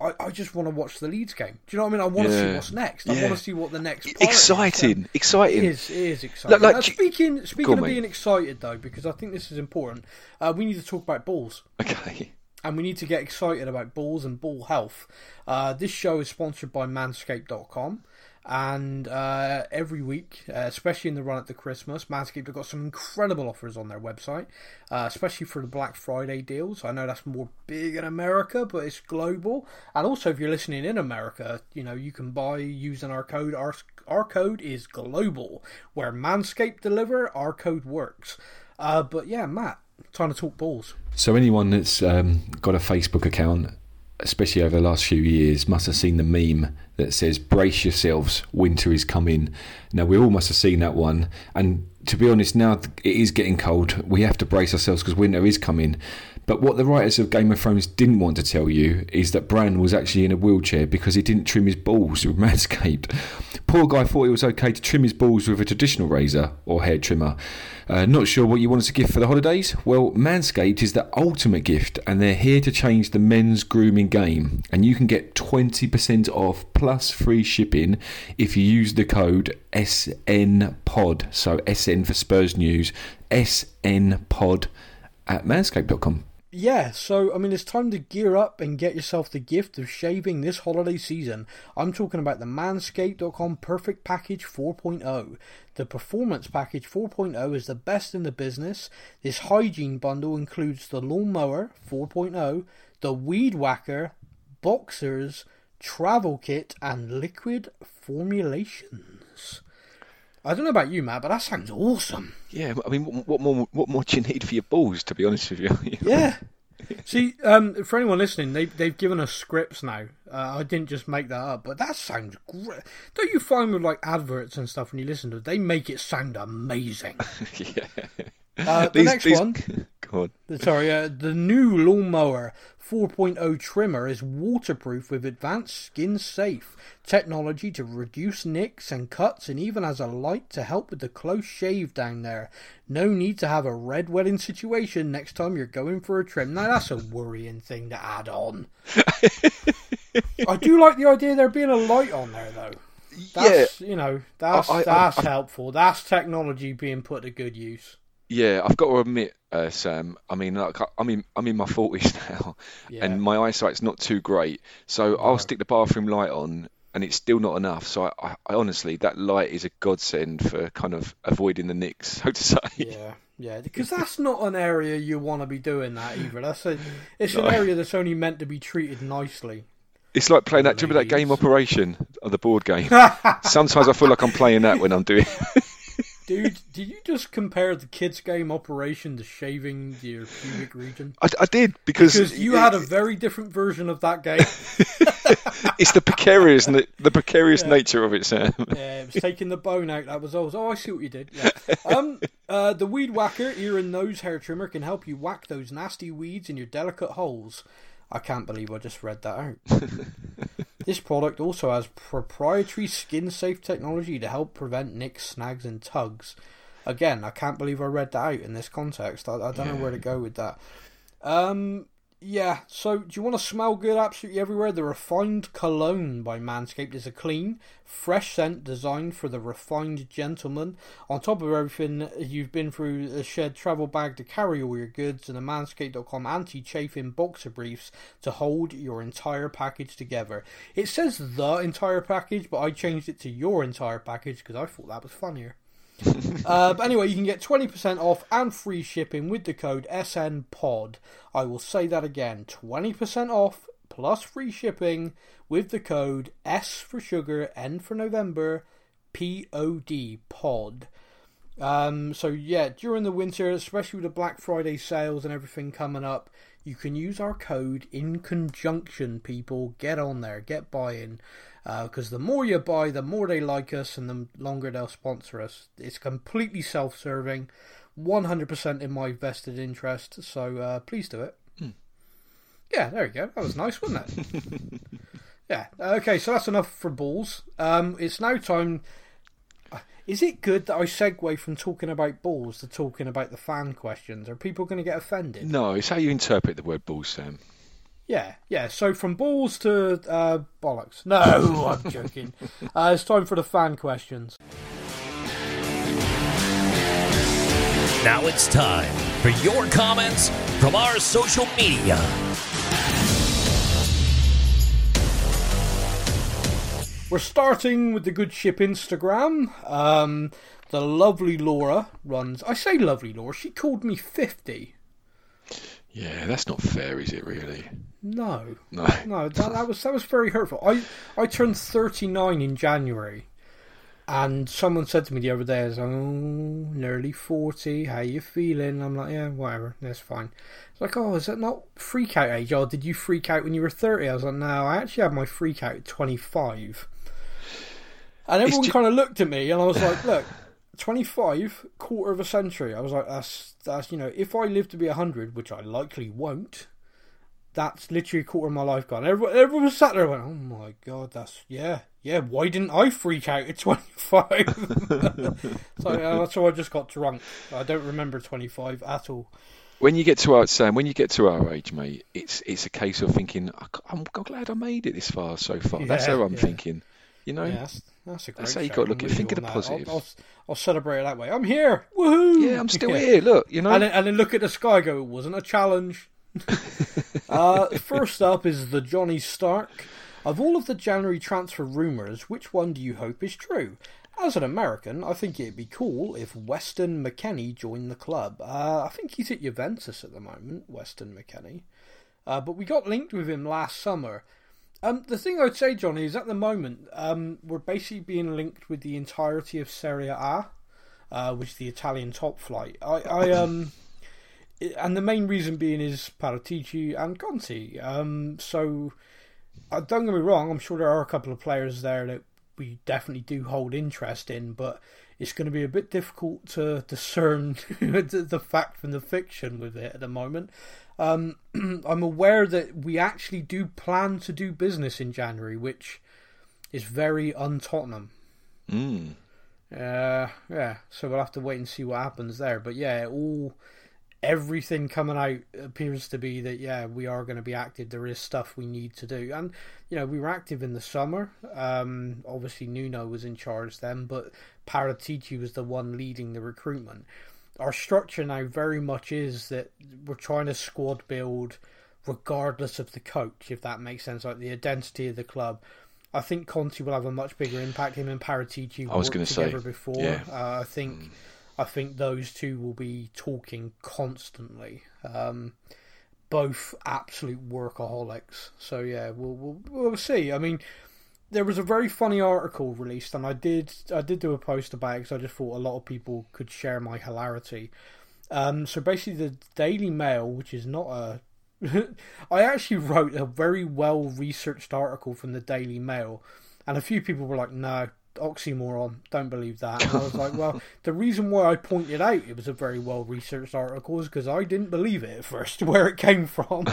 I, I just want to watch the Leeds game. Do you know what I mean? I want yeah. to see what's next. I yeah. want to see what the next part exciting, is. So exciting. It is, it is exciting. Like, like, speaking speaking of me. being excited, though, because I think this is important, uh, we need to talk about balls. Okay. And we need to get excited about balls and ball health. Uh, this show is sponsored by manscaped dot com. And uh, every week, uh, especially in the run up to Christmas, Manscaped have got some incredible offers on their website, uh, especially for the Black Friday deals. I know that's more big in America, but it's global. And also, if you're listening in America, you know you can buy using our code. Our our code is global. Where Manscaped deliver, our code works. Uh, but yeah, Matt, time to talk balls. So anyone that's um, got a Facebook account, especially over the last few years, must have seen the meme that says, brace yourselves, winter is coming. Now, we all must have seen that one. And to be honest, now it is getting cold. We have to brace ourselves because winter is coming. But what the writers of Game of Thrones didn't want to tell you is that Bran was actually in a wheelchair because he didn't trim his balls with Manscaped. Poor guy thought it was okay to trim his balls with a traditional razor or hair trimmer. Uh, not sure what you want as a gift for the holidays? Well, Manscaped is the ultimate gift, and they're here to change the men's grooming game. And you can get twenty percent off plus free shipping if you use the code S N P O D. So S N for Spurs News, S N P O D at manscaped dot com. Yeah, so, I mean, it's time to gear up and get yourself the gift of shaving this holiday season. I'm talking about the manscaped dot com Perfect Package four point oh. The Performance Package four point oh is the best in the business. This hygiene bundle includes the Lawn Mower four point oh, the Weed Whacker, boxers, travel kit, and liquid formulations. I don't know about you, Matt, but that sounds awesome. Yeah, I mean, what, what more? What more do you need for your balls? To be honest with you. you know? Yeah. See, um, for anyone listening, they they've given us scripts now. Uh, I didn't just make that up, but that sounds great. Don't you find with like adverts and stuff when you listen to it, they make it sound amazing? yeah. Uh, the these, next these... one. God. Sorry, uh, the new Lawn Mower four point oh trimmer is waterproof with advanced skin-safe technology to reduce nicks and cuts, and even has a light to help with the close shave down there. No need to have a red wedding situation next time you're going for a trim. Now, that's a worrying thing to add on. I do like the idea of there being a light on there, though. That's, yeah. you know, that's, I, I, that's I, I, helpful. That's technology being put to good use. Yeah, I've got to admit, uh, Sam. I mean, like, I'm in, I'm in my forties now, yeah. and my eyesight's not too great. So no. I'll stick the bathroom light on, and it's still not enough. So I, I, I honestly, that light is a godsend for kind of avoiding the nicks, so to say. Yeah, yeah, because that's not an area you want to be doing that either. That's a, it's no. an area that's only meant to be treated nicely. It's like playing that. Do you remember that game Operation, or the board game? Sometimes I feel like I'm playing that when I'm doing. Dude, did you just compare the kids' game operation to shaving your pubic region? I, I did, because... Because you it, had a very different version of that game. It's the precarious the precarious yeah. nature of it, Sam. Yeah, it was taking the bone out. That was always, oh, I see what you did. Yeah. Um, uh, the Weed Whacker ear and nose hair trimmer can help you whack those nasty weeds in your delicate holes. I can't believe I just read that out. This product also has proprietary skin-safe technology to help prevent nicks, snags, and tugs. Again, I can't believe I read that out in this context. I, I don't yeah. know where to go with that. Um, yeah, so do you want to smell good absolutely everywhere? The Refined Cologne by Manscaped is a clean, fresh scent designed for the refined gentleman. On top of everything, you've been through a shared travel bag to carry all your goods and the manscaped dot com anti-chafing boxer briefs to hold your entire package together. It says the entire package, but I changed it to your entire package because I thought that was funnier. uh, but anyway, you can get twenty percent off and free shipping with the code S N P O D. I will say that again, twenty percent off plus free shipping with the code S for sugar, N for November, P O D, pod. Um, so yeah, during the winter, especially with the Black Friday sales and everything coming up, you can use our code in conjunction, people. Get on there, get buying. Because uh, the more you buy, the more they like us and the longer they'll sponsor us. It's completely self-serving, one hundred percent in my vested interest, so uh, please do it. Mm. Yeah, there we go. That was nice, wasn't it? Yeah, okay, so that's enough for balls. Um, it's now time... Is it good that I segue from talking about balls to talking about the fan questions? Are people going to get offended? No, it's how you interpret the word balls, Sam. Yeah, yeah. So from balls to uh, bollocks. No, I'm joking. Uh, it's time for the fan questions. Now it's time for your comments from our social media. We're starting with the good ship Instagram. Um, the lovely Laura runs... I say lovely Laura, she called me fifty. Yeah, that's not fair, is it really? No, no, no. That, that was that was very hurtful. I, I turned thirty-nine in January, and someone said to me the other day, I was like, "Oh, nearly forty. How you feeling?" I'm like, "Yeah, whatever. That's fine." It's like, "Oh, is that not freak out age? Oh, did you freak out when you were thirty?" I was like, "No, I actually had my freak out at twenty-five." And everyone just... kind of looked at me, and I was like, "Look." twenty-five, quarter of a century. I was like, that's, that's, you know, if I live to be one hundred, which I likely won't, that's literally a quarter of my life gone. Everyone, everyone was sat there and went, "Oh my God, that's, yeah, yeah, why didn't I freak out at twenty-five? So uh, that's why I just got drunk. I don't remember twenty-five at all. When you get to our, Sam, when you get to our age, mate, it's it's a case of thinking, I'm glad I made it this far so far. Yeah, that's how I'm yeah. thinking, you know? Yeah, that's a great That's how you got to look at it. Think of the positive. I'll, I'll, I'll celebrate it that way. I'm here. Woohoo! Yeah, I'm still yeah. here. Look, you know. And then, and then look at the sky. Go. It wasn't a challenge. uh, first up is the Johnny Stark. Of all of the January transfer rumours, which one do you hope is true? As an American, I think it'd be cool if Weston McKennie joined the club. Uh, I think he's at Juventus at the moment, Weston McKennie. Uh, but we got linked with him last summer. Um, the thing I'd say, Johnny, is at the moment um, we're basically being linked with the entirety of Serie A, uh, which is the Italian top flight. I, I um, and the main reason being is Paratici and Conte. Um, so uh, don't get me wrong, I'm sure there are a couple of players there that we definitely do hold interest in, but it's going to be a bit difficult to discern the fact from the fiction with it at the moment. Um, I'm aware that we actually do plan to do business in January, which is very un-Tottenham. Mm. Uh, yeah, so we'll have to wait and see what happens there. But yeah, all everything coming out appears to be that, yeah, we are going to be active. There is stuff we need to do. And, you know, we were active in the summer. Um, obviously, Nuno was in charge then, but Paratici was the one leading the recruitment. Our structure now very much is that we're trying to squad build regardless of the coach, if that makes sense, like the identity of the club. I think Conte will have a much bigger impact. Him and Paratici were together say, before. Yeah. Uh, I think mm. I think those two will be talking constantly. Um, both absolute workaholics. So yeah, we'll, we'll we'll see. I mean, there was a very funny article released, and I did I did do a post about it because I just thought a lot of people could share my hilarity. Um, so basically, the Daily Mail, which is not a... I actually wrote a very well-researched article from the Daily Mail, and a few people were like, no, oxymoron, don't believe that. And I was like, well, the reason why I pointed out it was a very well-researched article is because I didn't believe it at first, where it came from.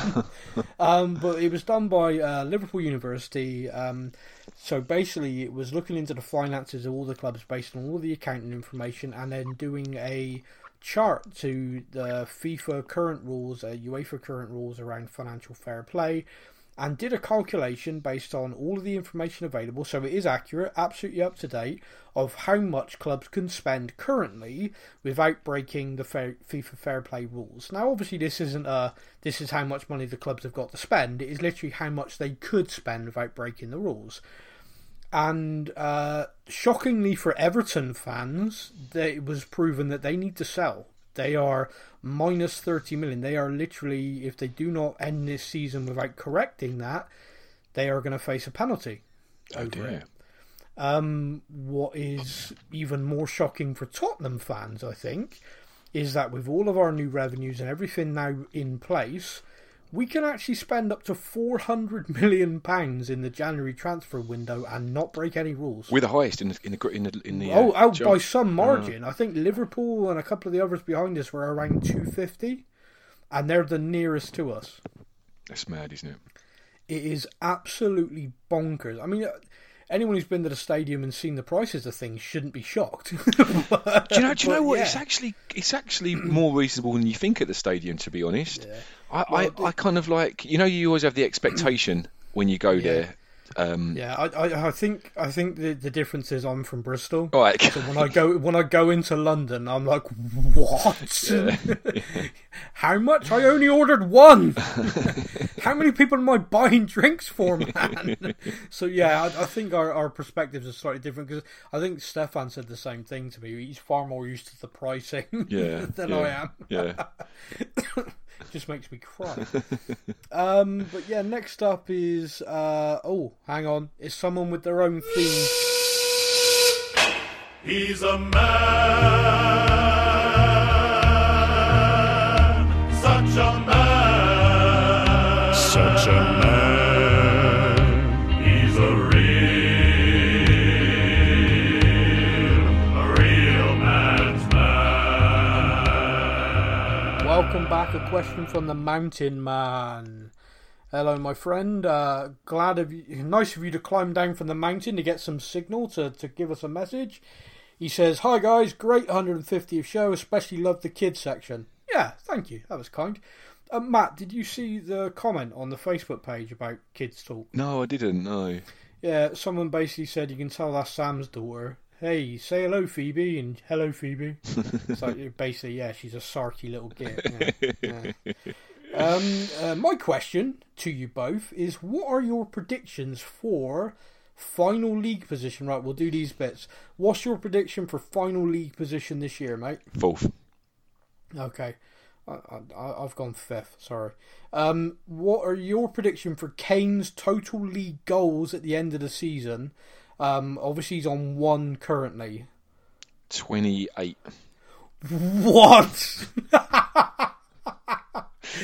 um, but it was done by uh, Liverpool University. Um, so basically, it was looking into the finances of all the clubs based on all the accounting information, and then doing a chart to the FIFA current rules, uh, UEFA current rules around financial fair play, and did a calculation based on all of the information available, so it is accurate, absolutely up to date, of how much clubs can spend currently without breaking the fair, FIFA fair play rules. Now, obviously, this isn't a this is how much money the clubs have got to spend. It is literally how much they could spend without breaking the rules. And uh, shockingly for Everton fans, it was proven that they need to sell. They are minus thirty million. They are literally, if they do not end this season without correcting that, they are going to face a penalty oh over dear. it. Um, what is even more shocking for Tottenham fans, I think, is that with all of our new revenues and everything now in place, we can actually spend up to four hundred million pounds in the January transfer window and not break any rules. We're the highest in the... In the, in the, in the oh, uh, out by some margin. Uh, I think Liverpool and a couple of the others behind us were around two fifty, and they're the nearest to us. That's mad, isn't it? It is absolutely bonkers. I mean, anyone who's been to the stadium and seen the prices of things shouldn't be shocked. but, do you know, do you know what? Yeah. It's actually it's actually more reasonable than you think at the stadium, to be honest. Yeah. I, well, I, I kind of like, you know, you always have the expectation when you go yeah. there. Um, yeah, I, I, I think I think the, the difference is I'm from Bristol. All right. So when I go when I go into London, I'm like, what? Yeah. Yeah. How much? I only ordered one. How many people am I buying drinks for, man? So yeah, I, I think our, our perspectives are slightly different because I think Stefan said the same thing to me. He's far more used to the pricing yeah, than yeah, I am. Yeah. It just makes me cry. um, but yeah, next up is uh, oh, hang on, it's someone with their own theme. He's a man, such a man, such a man. He's a real, a real man's man. Welcome back. A question from the Mountain Man. Hello, my friend. Uh, glad of you. Nice of you to climb down from the mountain to get some signal to, to give us a message. He says, "Hi guys, great one hundred fiftieth show. Especially loved the kids section." Yeah, thank you. That was kind. Uh, Matt, did you see the comment on the Facebook page about kids talk? No, I didn't. No. Yeah, someone basically said, "You can tell that's Sam's daughter. Hey, say hello, Phoebe," and hello, Phoebe. So basically, yeah, she's a sarky little git. Yeah, yeah. Um, uh, my question to you both is, what are your predictions for final league position? Right, we'll do these bits. What's your prediction for final league position this year, mate? Fourth. Okay. I, I, I've gone fifth, sorry. Um, what are your prediction for Kane's total league goals at the end of the season? Um, obviously, he's on one currently. twenty-eight. What?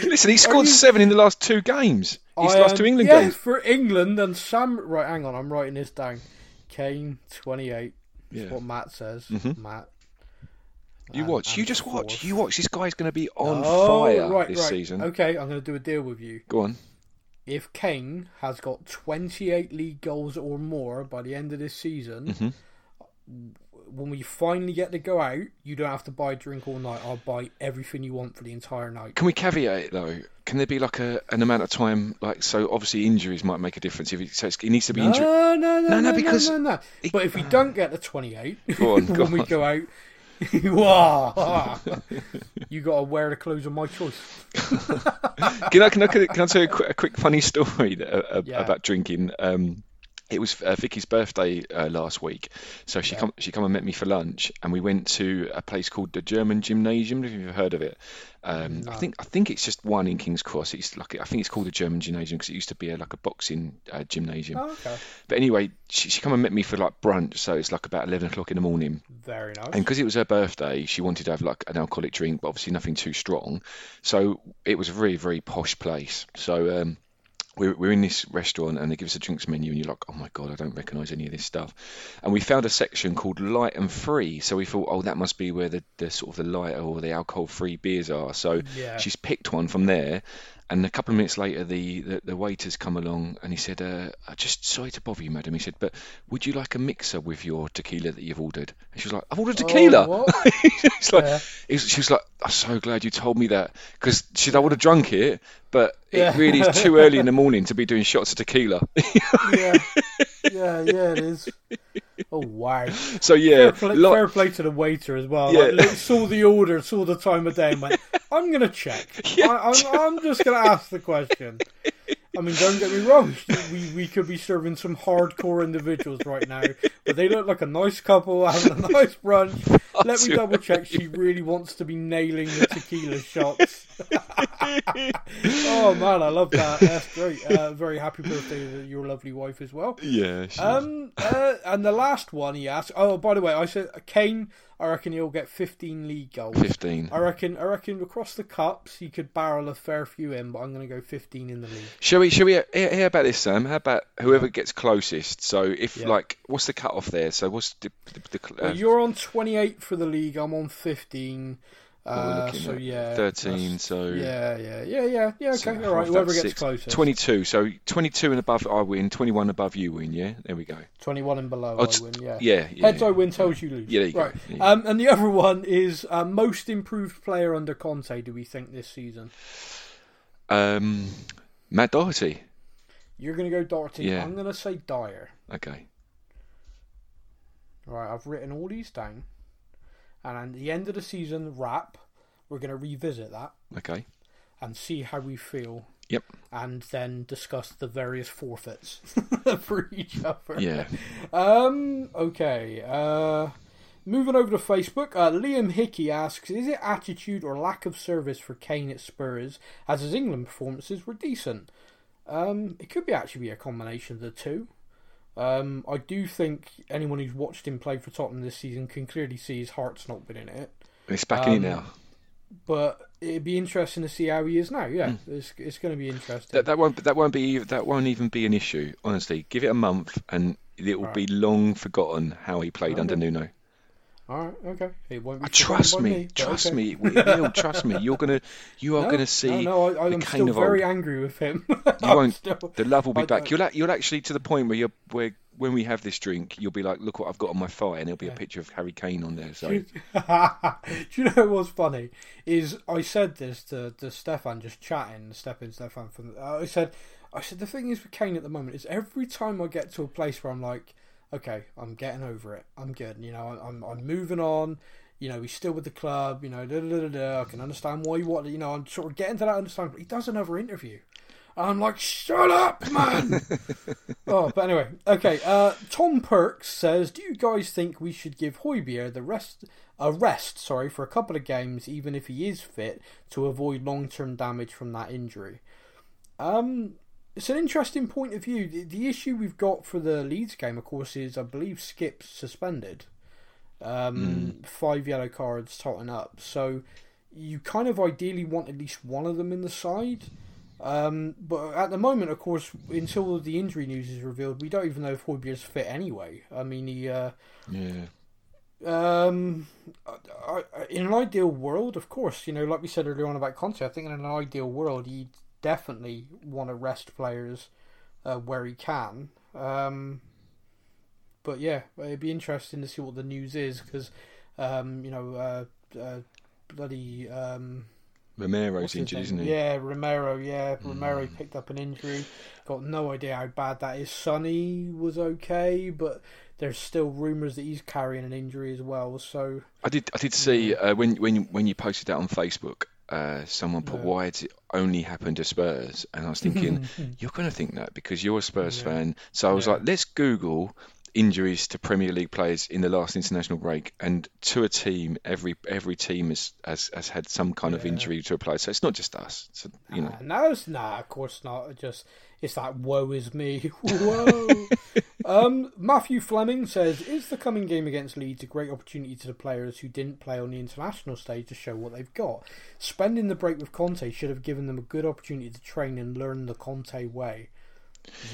Listen, he scored you... seven in the last two games. He's lost to England yeah, games. Yeah, for England and Sam... Right, hang on, I'm writing this down. Kane, twenty-eight. That's yeah. what Matt says. Mm-hmm. Matt. You and, watch. And you just fourth. watch. You watch. This guy's going to be on oh, fire right, this right. season. Okay, I'm going to do a deal with you. Go on. If Kane has got twenty-eight league goals or more by the end of this season... Mm-hmm. When we finally get to go out, you don't have to buy a drink all night. I'll buy everything you want for the entire night. Can we caveat it though? Can there be like a an amount of time? Like, so obviously injuries might make a difference. If it, so it needs to be injured. No, no, no, no, no, because no, no, no. It, but if we don't get the twenty-eight, go on, go when on. we go out, wow, you got to wear the clothes of my choice. can I can I can I tell you a quick, a quick funny story that, uh, yeah. about drinking? Um, it was uh, Vicky's birthday uh, last week, so she yeah. come she come and met me for lunch, and we went to a place called the German Gymnasium. If you've ever heard of it, um, no. I think I think it's just one in King's Cross. It's like I think it's called the German Gymnasium because it used to be a, like a boxing uh, gymnasium. Oh, okay. But anyway, she, she come and met me for like brunch, so it's like about eleven o'clock in the morning. Very nice. And because it was her birthday, she wanted to have like an alcoholic drink, but obviously nothing too strong. So it was a very very posh place. So. Um, We're, we're in this restaurant and they give us a drinks menu and you're like, oh my God, I don't recognise any of this stuff. And we found a section called light and free. So we thought, oh, that must be where the, the sort of the lighter or the alcohol free beers are. So yeah. she's picked one from there. And a couple of minutes later, the, the, the waiter's come along and he said, uh, I'm just sorry to bother you, madam. He said, but would you like a mixer with your tequila that you've ordered? And she was like, I've ordered tequila. Oh, what? It's like, yeah. it was, she was like, I'm so glad you told me that. Because she said, I would have drunk it, but it yeah. really is too early in the morning to be doing shots of tequila. yeah, yeah, yeah, it is. Oh, wow. So, yeah. Fair play, like, fair play to the waiter as well. Yeah. Like, saw the order, saw the time of day and went, I'm going to check. Yeah. I, I'm, I'm just going to ask the question. I mean, don't get me wrong. We we could be serving some hardcore individuals right now, but they look like a nice couple having a nice brunch. Let me double check. She really wants to be nailing the tequila shots. Oh, man, I love that. That's great. Uh, very happy birthday to your lovely wife as well. Yeah, she Um, uh, And the last one he asked, oh, by the way, I said Kane, I reckon he'll get fifteen league goals. fifteen. I reckon I reckon across the cups he could barrel a fair few in, but I'm going to go fifteen in the league. Shall we, shall we hear about this, Sam? How about whoever gets closest? So if, yeah. like, what's the cut-off there? So what's the... the, the uh... well, you're on twenty-eight for the league. I'm on fifteen. Uh, so yeah, thirteen. So yeah, yeah, yeah, yeah, yeah. Okay, so all right. Whoever gets closer. Twenty-two. So twenty-two and above, I win. Twenty-one above, you win. Yeah, there we go. Twenty-one and below, oh, I win. Yeah, yeah. yeah Heads, yeah. I win. Tails, you lose. Yeah, there you right. Go. There you um, go. And the other one is uh, most improved player under Conte. Do we think this season? Um, Matt Doherty. You're gonna go Doherty. Yeah. I'm gonna say Dyer. Okay. Right, I've written all these down. And at the end of the season wrap, we're going to revisit that. Okay. And see how we feel. Yep. And then discuss the various forfeits for each other. Yeah. Um. Okay. Uh. Moving over to Facebook, uh, Liam Hickey asks, is it attitude or lack of service for Kane at Spurs, as his England performances were decent? Um. It could be actually be a combination of the two. Um, I do think anyone who's watched him play for Tottenham this season can clearly see his heart's not been in it. It's back um, in it now. But it'd be interesting to see how he is now. Yeah, mm. it's it's going to be interesting. That, that won't that won't be that won't even be an issue. Honestly, give it a month and it will right. be long forgotten how he played okay. under Nuno. All right, okay. It won't be trust me, me trust okay. me, Will. Trust me. You're gonna, you are no, gonna see. No, no, I, I'm still very angry with him. You won't. Still, the love will be I back. Don't. You'll, you'll actually to the point where you're, where when we have this drink, you'll be like, look what I've got on my thigh, and there'll be yeah. a picture of Harry Kane on there. So, do you know what's funny is I said this to to Stefan, just chatting, Stefan, Stefan from. Uh, I said, I said the thing is with Kane at the moment is every time I get to a place where I'm like, okay, I'm getting over it. I'm good. You know, I'm I'm moving on. You know, he's still with the club. You know, da, da, da, da. I can understand why you want. You know, I'm sort of getting to that understanding. But he does another interview, and I'm like, shut up, man. oh, but anyway, okay. Uh, Tom Perks says, do you guys think we should give Højbjerg the rest a rest? Sorry, for a couple of games, even if he is fit, to avoid long term damage from that injury. Um. It's an interesting point of view. The, the issue we've got for the Leeds game, of course, is I believe Skip's suspended. Um, mm. Five yellow cards totting up. So you kind of ideally want at least one of them in the side. Um, but at the moment, of course, until the injury news is revealed, we don't even know if Højbjerg's fit anyway. I mean, he... Uh, yeah. Um, I, I, in an ideal world, of course, you know, like we said earlier on about Conte, I think in an ideal world, he'd definitely want to rest players uh, where he can. Um, but yeah, it'd be interesting to see what the news is because, um, you know, uh, uh, bloody... Um, Romero's injured, isn't he? Yeah, Romero, yeah. Mm. Romero picked up an injury. Got no idea how bad that is. Sonny was okay, but there's still rumours that he's carrying an injury as well. So I did I did see uh, when, when, when you posted that on Facebook, uh, someone put, no. why it only happened to Spurs? And I was thinking, you're going to think that because you're a Spurs yeah. fan. So I was yeah. like, let's Google injuries to Premier League players in the last international break, and to a team, every every team has has, has had some kind yeah. of injury to a player. So it's not just us. So, you know, uh, no, it's not. Nah, of course not. It just it's like woe is me. Whoa. um, Matthew Fleming says, "Is the coming game against Leeds a great opportunity to the players who didn't play on the international stage to show what they've got? Spending the break with Conte should have given them a good opportunity to train and learn the Conte way."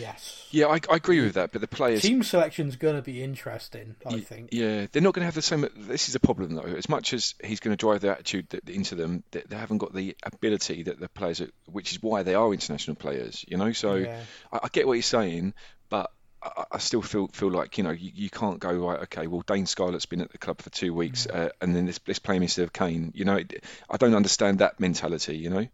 Yes. Yeah, I, I agree with that. But the players, team selection's going to be interesting. I yeah, think. Yeah, they're not going to have the same. This is a problem though. As much as he's going to drive the attitude that, into them, they, they haven't got the ability that the players, are, which is why they are international players. You know, so yeah. I, I get what you're saying, but I, I still feel feel like you know you, you can't go right. Okay, well Dane Scarlett's been at the club for two weeks, mm-hmm. uh, and then let's, let's play him instead of Kane. You know, it, I don't understand that mentality. You know.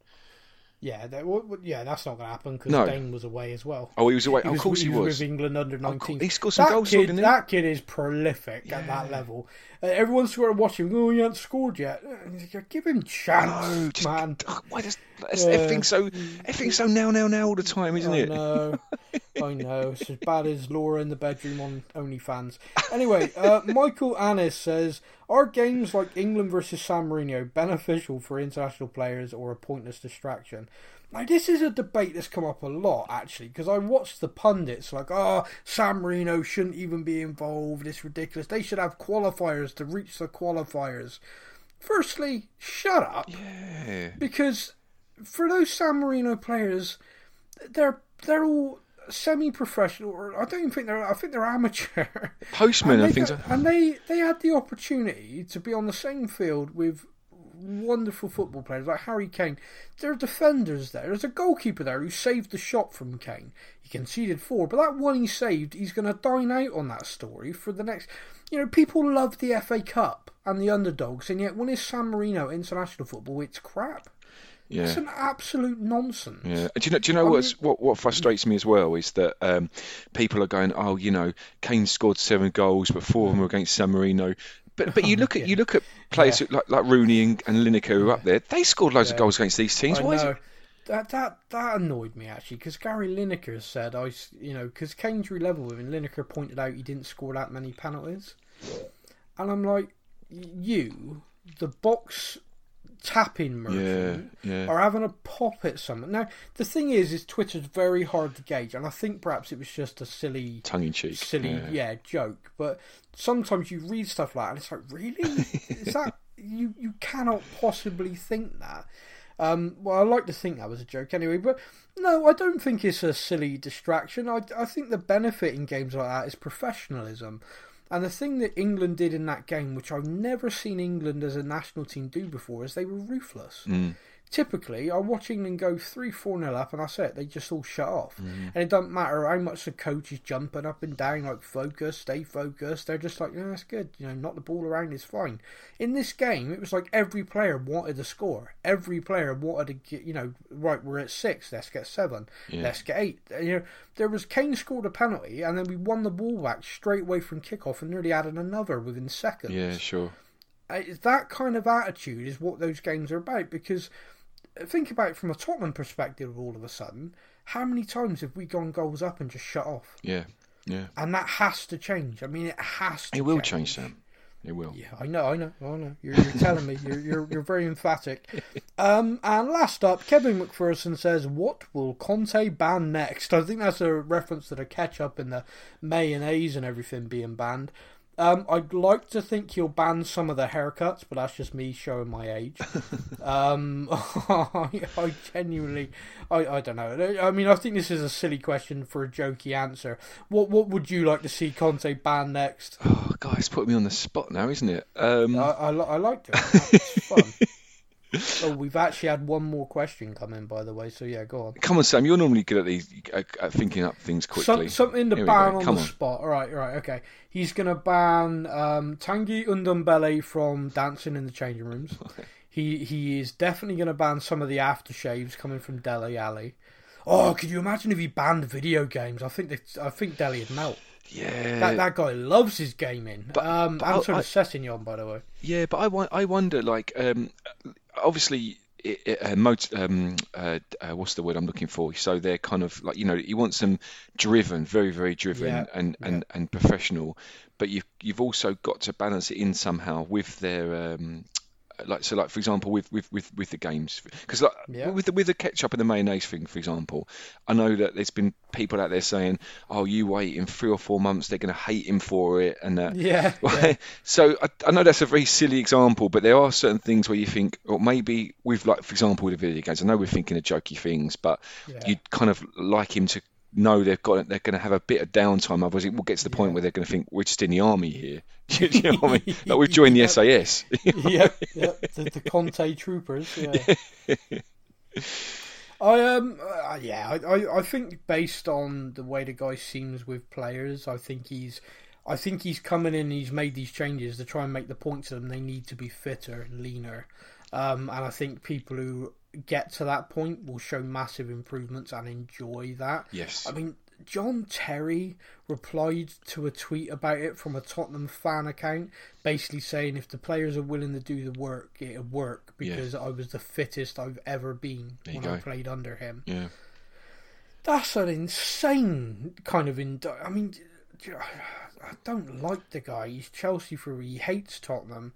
Yeah, that, yeah, that's not going to happen because no. Dane was away as well. Oh, he was away. He was, of course he was. He was with England under nineteen. He scored some that goals. Kid, that kid is prolific yeah. at that level. Uh, everyone's sort of watching, oh, he hasn't scored yet. Like, give him chance, no, just, man. Why does yeah. everything's so, everything's so now, now, now all the time, isn't I it? I know. I know. It's as bad as Laura in the bedroom on OnlyFans. Anyway, uh, Michael Annis says, are games like England versus San Marino beneficial for international players or a pointless distraction? Now, this is a debate that's come up a lot, actually, because I watched the pundits like, oh, San Marino shouldn't even be involved. It's ridiculous. They should have qualifiers to reach the qualifiers. Firstly, shut up. Yeah. Because for those San Marino players, they're they're all semi-professional, or I don't even think they're I think they're amateur postmen and, they, and things like that. And they, they had the opportunity to be on the same field with wonderful football players like Harry Kane. There are defenders there. There's a goalkeeper there who saved the shot from Kane. He conceded four, but that one he saved, he's going to dine out on that story for the next. You know, people love the F A Cup and the underdogs, and yet when is San Marino international football? It's crap. Yeah. It's an absolute nonsense. Yeah. Do you know? Do you know what's, what? What frustrates me as well is that um, people are going, "Oh, you know, Kane scored seven goals, but four of them were against San Marino." But but you look at yeah. you look at players yeah. like like Rooney and, and Lineker who are up there. They scored loads yeah. of goals against these teams. I Why know. Is it? That that that annoyed me actually, because Gary Lineker said, "I you know," because Kane drew level with him. Lineker pointed out he didn't score that many penalties, and I'm like, you the box. Tapping merchant yeah, yeah. or having a pop at someone. Now the thing is, is Twitter's very hard to gauge, and I think perhaps it was just a silly tongue in cheek, silly yeah. yeah joke. But sometimes you read stuff like that, and it's like, really, is that you? You cannot possibly think that. Um, well, I like to think that was a joke anyway, but no, I don't think it's a silly distraction. I I think the benefit in games like that is professionalism. And the thing that England did in that game, which I've never seen England as a national team do before, is they were ruthless. Mm. Typically, I watch England go three four nil up, and that's it. They just all shut off. Mm. And it doesn't matter how much the coach is jumping up and down, like, focus, stay focused. They're just like, yeah, that's good. You know, knock the ball around, it's fine. In this game, it was like every player wanted a score. Every player wanted to get, you know, right, we're at six, let's get seven, yeah. let's get eight. You know, there was Kane scored a penalty, and then we won the ball back straight away from kickoff and nearly added another within seconds. Yeah, sure. That kind of attitude is what those games are about, because think about it from a Tottenham perspective. All of a sudden, how many times have we gone goals up and just shut off? Yeah, yeah. And that has to change. I mean, it has to. It will change, change Sam. It will. Yeah, I know, I know, I know. You're, you're telling me. You're, you're, you're very emphatic. Um, and last up, Kevin McPherson says, "What will Conte ban next?" I think that's a reference to the ketchup and the mayonnaise and everything being banned. Um, I'd like to think he'll ban some of the haircuts, but that's just me showing my age. um, I, I genuinely, I, I don't know. I mean, I think this is a silly question for a jokey answer. What What would you like to see Conte ban next? Oh, God, it's put me on the spot now, isn't it? Um... I, I, I liked it. It's fun. Oh, we've actually had one more question come in, by the way. So yeah, go on. Come on, Sam. You're normally good at these, at, at thinking up things quickly. Some, something to ban on the spot. All right, all right, okay. He's going to ban um, Tanguy Ndombele from dancing in the changing rooms. Okay. He he is definitely going to ban some of the aftershaves coming from Dele Alli. Oh, could you imagine if he banned video games? I think that, I think Dele would melt. Yeah, that that guy loves his gaming. But, um, but I'm sort of Cessignon, by the way. Yeah, but I, I wonder, like, um, obviously it, it, uh, mot- um, uh, uh, what's the word I'm looking for? So they're kind of like, you know, you want some driven, very, very driven yeah. and, yeah. and and professional, but you've, you've also got to balance it in somehow with their... Um, Like so, like for example, with with, with, with the games, because like yeah. with the, with the ketchup and the mayonnaise thing, for example, I know that there's been people out there saying, "Oh, you wait in three or four months, they're going to hate him for it," and that. Yeah. yeah. So I, I know that's a very silly example, but there are certain things where you think, or maybe with like, for example, with the video games, I know we're thinking of jokey things, but yeah. you'd kind of like him to know they've got they're going to have a bit of downtime. Otherwise, it will get to the yeah. point where they're going to think we're just in the army here. Do you know what I mean? Like we've joined the yep. S A S. You know yep, I mean? yep. The, the Conte troopers. Yeah. I um, uh, yeah, I, I I think based on the way the guy seems with players, I think he's, I think he's coming in. And he's made these changes to try and make the point to them. They need to be fitter and leaner, um, and I think people who get to that point will show massive improvements and enjoy that. Yes, I mean. John Terry replied to a tweet about it from a Tottenham fan account, basically saying if the players are willing to do the work, it'll work, because yeah. I was the fittest I've ever been there when I played under him. Yeah, that's an insane kind of... Ind- I mean, I don't like the guy. He's Chelsea for... He hates Tottenham.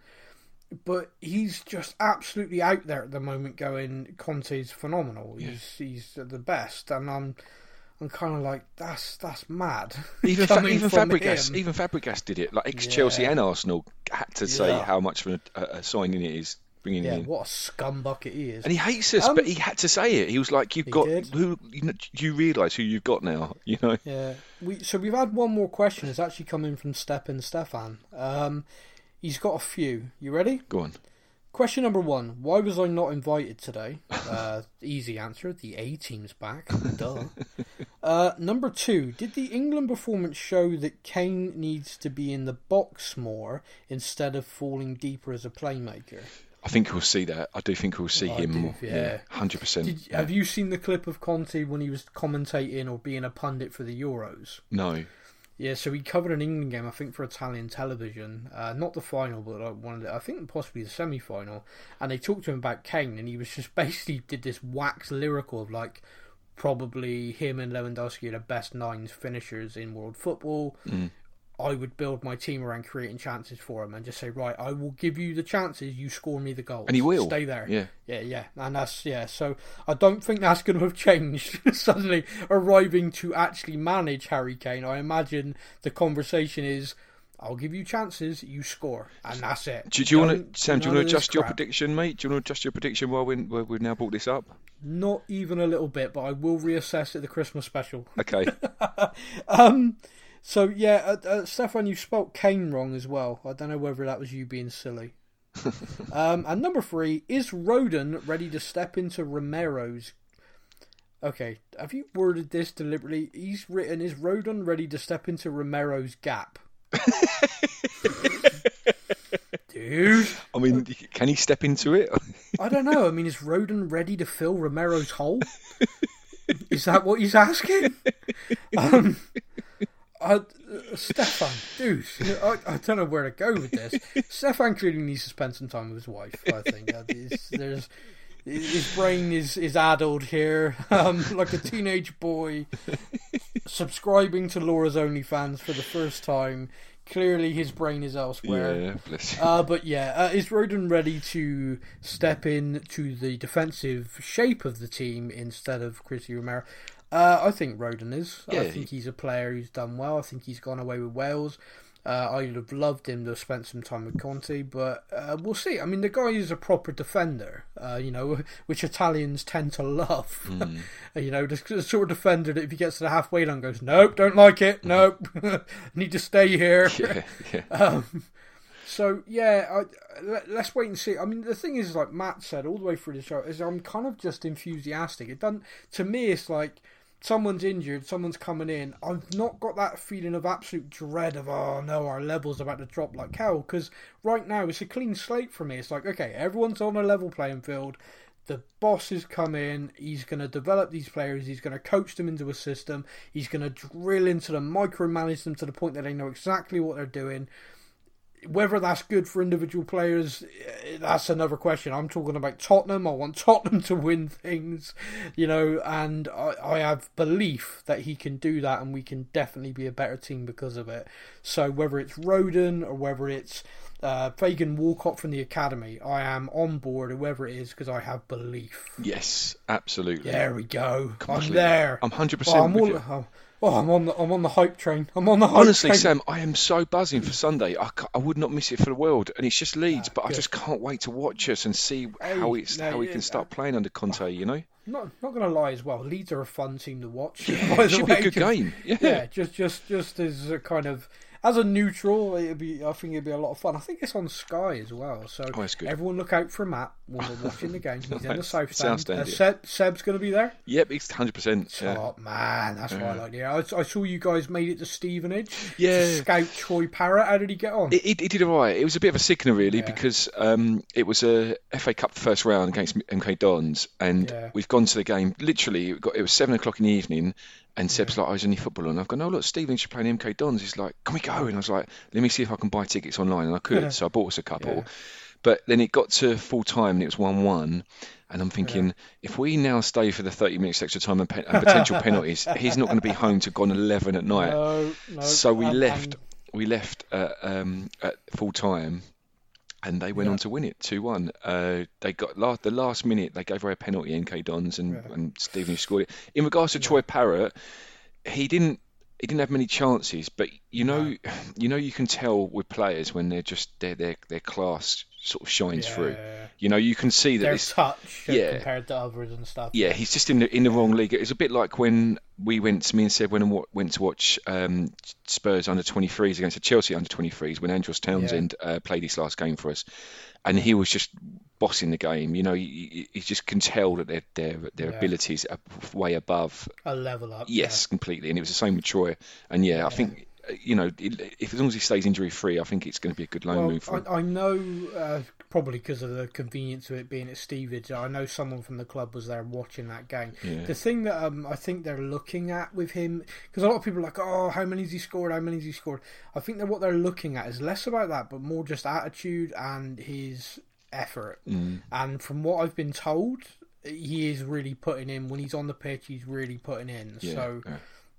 But he's just absolutely out there at the moment going, Conte's phenomenal. Yeah. He's, he's the best. And I'm... I'm kind of like, that's that's mad. Even Fa- even Fabregas, him. even Fabregas did it. Like ex Chelsea yeah. and Arsenal had to say yeah. how much of a, a signing it is bringing yeah, in. Yeah, what a scumbucket he is. And he hates us, um, but he had to say it. He was like, "You've got did. who? You, know, you realise who you've got now?" You know. Yeah. We so we've had one more question. It's actually coming from Stepin Stefan. Um, he's got a few. You ready? Go on. Question number one, why was I not invited today? Uh, easy answer, the A-team's back, duh. Uh, number two, did the England performance show that Kane needs to be in the box more instead of falling deeper as a playmaker? I think we'll see that. I do think we'll see I him do, more. Yeah. yeah, one hundred percent. Did, yeah. Have you seen the clip of Conte when he was commentating or being a pundit for the Euros? No. Yeah, so we covered an England game, I think, for Italian television. Uh, not the final, but like one of the, I think possibly the semi-final. And they talked to him about Kane, and he was just basically did this wax lyrical of, like, probably him and Lewandowski are the best nines finishers in world football. Mm. I would build my team around creating chances for him and just say, right, I will give you the chances, you score me the goals. And he will. Stay there. Yeah. Yeah, yeah. And that's, yeah. So I don't think that's going to have changed suddenly arriving to actually manage Harry Kane. I imagine the conversation is, I'll give you chances, you score. And that's it. Do, do you want to, Sam, do you want to adjust your prediction, mate? Do you want to adjust your prediction while we've we've now brought this up? Not even a little bit, but I will reassess at the Christmas special. Okay. um... So, yeah, uh, uh, Stefan, you spelt Kane wrong as well. I don't know whether that was you being silly. um, and number three, is Roden ready to step into Romero's... Okay, have you worded this deliberately? He's written, is Roden ready to step into Romero's gap? Dude. I mean, can he step into it? I don't know. I mean, is Roden ready to fill Romero's hole? Is that what he's asking? Um... Uh, Stefan, dude, I, I don't know where to go with this. Stefan clearly needs to spend some time with his wife, I think. Uh, there's, his brain is, is addled here, um, like a teenage boy subscribing to Laura's OnlyFans for the first time. Clearly his brain is elsewhere. Yeah, uh, but yeah, uh, is Roden ready to step in to the defensive shape of the team instead of Cristian Romero? Uh, I think Roden is. Yeah, I think he's a player who's done well. I think he's gone away with Wales. Uh, I'd have loved him to have spent some time with Conte, but uh, we'll see. I mean, the guy is a proper defender, uh, you know, which Italians tend to love. Mm. you know, the sort of defender that if he gets to the halfway line goes, nope, don't like it, nope, need to stay here. Yeah, yeah. Um, so, yeah, I, let's wait and see. I mean, the thing is, like Matt said all the way through the show, is I'm kind of just enthusiastic. It doesn't, to me, it's like, someone's injured, someone's coming in. I've not got that feeling of absolute dread of, oh no, our level's about to drop like hell, because right now it's a clean slate for me. It's like, okay, everyone's on a level playing field. The boss has come in, he's going to develop these players, he's going to coach them into a system, he's going to drill into them, micromanage them to the point that they know exactly what they're doing. Whether that's good for individual players, that's another question. I'm talking about Tottenham. I want Tottenham to win things, you know, and I, I have belief that he can do that, and we can definitely be a better team because of it. So whether it's Roden or whether it's uh, Fagan Walcott from the academy, I am on board, whoever it is, because I have belief. Yes, absolutely. There we go. Completely. I'm there. I'm one hundred percent well, I'm with all, you. I'm, Oh, I'm on the I'm on the hype train. I'm on the hype Honestly, train. Honestly, Sam, I am so buzzing for Sunday. I, I would not miss it for the world. And it's just Leeds, yeah, but good. I just can't wait to watch us and see hey, how it's no, how he yeah, can start playing under Conte. You know, not not going to lie as well. Leeds are a fun team to watch. Yeah, it should way. be a good just, game. Yeah. yeah, just just just as a kind of as a neutral, it'd be. I think it'd be a lot of fun. I think it's on Sky as well. So oh, that's good. Everyone look out for Matt when we're watching the game. He's nice. in the south stand. stand uh, yeah. Seb, Seb's going to be there. Yep, he's one hundred percent. Oh yeah. man, that's yeah. what I like. Yeah, I, I saw you guys made it to Stevenage. Yeah, to scout Troy Parrott. How did he get on? He did alright. It was a bit of a sickener really yeah. because um, it was a F A Cup first round against M K Dons, and yeah. we've gone to the game. Literally, it, got, it was seven o'clock in the evening. And Seb's yeah. like, I was only footballer. And I've gone, no, look, Stevenage should play in M K Dons. He's like, can we go? And I was like, let me see if I can buy tickets online. And I could, yeah. so I bought us a couple. Yeah. But then it got to full time and it was one one. And I'm thinking, yeah. if we now stay for the thirty minutes extra time and, pe- and potential penalties, he's not going to be home to gone eleven at night. No, no, so we left, we left uh, um, at full time. And they went yeah. on to win it two one. Uh, they got last, the last minute, they gave away a penalty, N K Dons, and, yeah. and Stevenage scored it. In regards to yeah. Troy Parrott, he didn't he didn't have many chances, but you know right. you know you can tell with players when they're just their their their class sort of shines yeah. through. You know, you can see that their this, touch yeah, compared to others and stuff. Yeah, he's just in the in the wrong league. It's a bit like when we went to me and said when I went to watch um, Spurs under twenty-threes against the Chelsea under twenty-threes when Andros Townsend yeah. uh, played his last game for us, and he was just bossing the game. You know, you, you just can tell that their their their yeah. abilities are way above a level up. Yes, yeah. completely. And it was the same with Troy. And yeah, I yeah. think. You know, if as long as he stays injury free, I think it's going to be a good loan well, move for him. I, I know, uh, probably because of the convenience of it being at Stevenage, I know someone from the club was there watching that game. Yeah. The thing that um, I think they're looking at with him, because a lot of people are like, oh, how many's he scored? How many's he scored? I think that what they're looking at is less about that, but more just attitude and his effort. Mm. And from what I've been told, he is really putting in. When he's on the pitch, he's really putting in. Yeah. So. Yeah.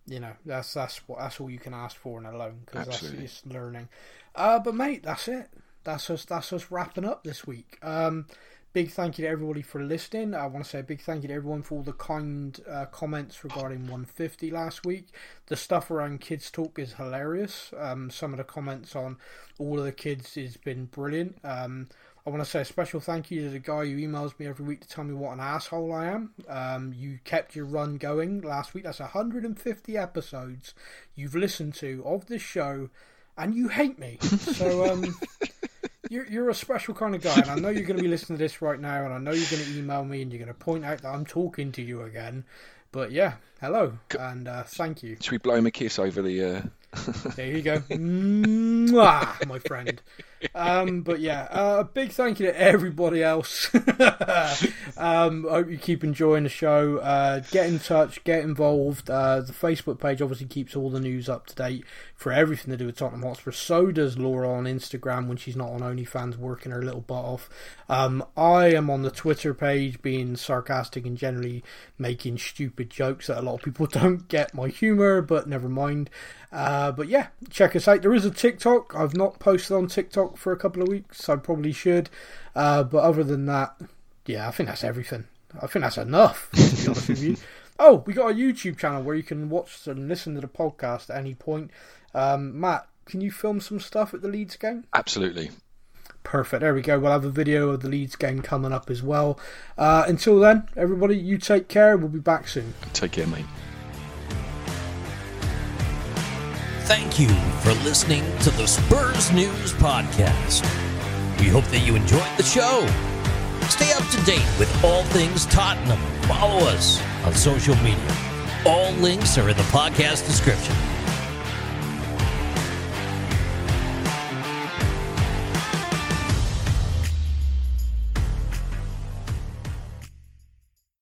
You know, that's that's what that's all you can ask for in a loan, because that's it's learning. Uh, but mate, that's it. That's us. That's us wrapping up this week. Um, big thank you to everybody for listening. I want to say a big thank you to everyone for all the kind uh, comments regarding one fifty last week. The stuff around Kids Talk is hilarious. Um, some of the comments on all of the kids has been brilliant. Um, I want to say a special thank you to the guy who emails me every week to tell me what an asshole I am. Um, you kept your run going last week. That's one hundred fifty episodes you've listened to of this show, and you hate me. So um, you're, you're a special kind of guy, and I know you're going to be listening to this right now, and I know you're going to email me, and you're going to point out that I'm talking to you again. But yeah, hello, and uh, thank you. Should we blow him a kiss over the... Uh... There you go. Mwah, my friend. Um, but yeah, a uh, big thank you to everybody else. um, hope you keep enjoying the show. Uh, get in touch, get involved. Uh, the Facebook page obviously keeps all the news up to date for everything to do with Tottenham Hotspur. So does Laura on Instagram when she's not on OnlyFans working her little butt off. Um, I am on the Twitter page being sarcastic and generally making stupid jokes that a lot of people don't get my humour, but never mind. Uh, but yeah, check us out. There is a TikTok. I've not posted on TikTok for a couple of weeks. So I probably should. Uh, but other than that, yeah, I think that's everything. I think that's enough, to be honest with you. Oh, we got a YouTube channel where you can watch and listen to the podcast at any point. Um, Matt, can you film some stuff at the Leeds game? Absolutely. Perfect. There we go. We'll have a video of the Leeds game coming up as well. Uh, until then, everybody, you take care. We'll be back soon. Take care, mate. Thank you for listening to the Spurs News Podcast. We hope that you enjoyed the show. Stay up to date with all things Tottenham. Follow us on social media. All links are in the podcast description.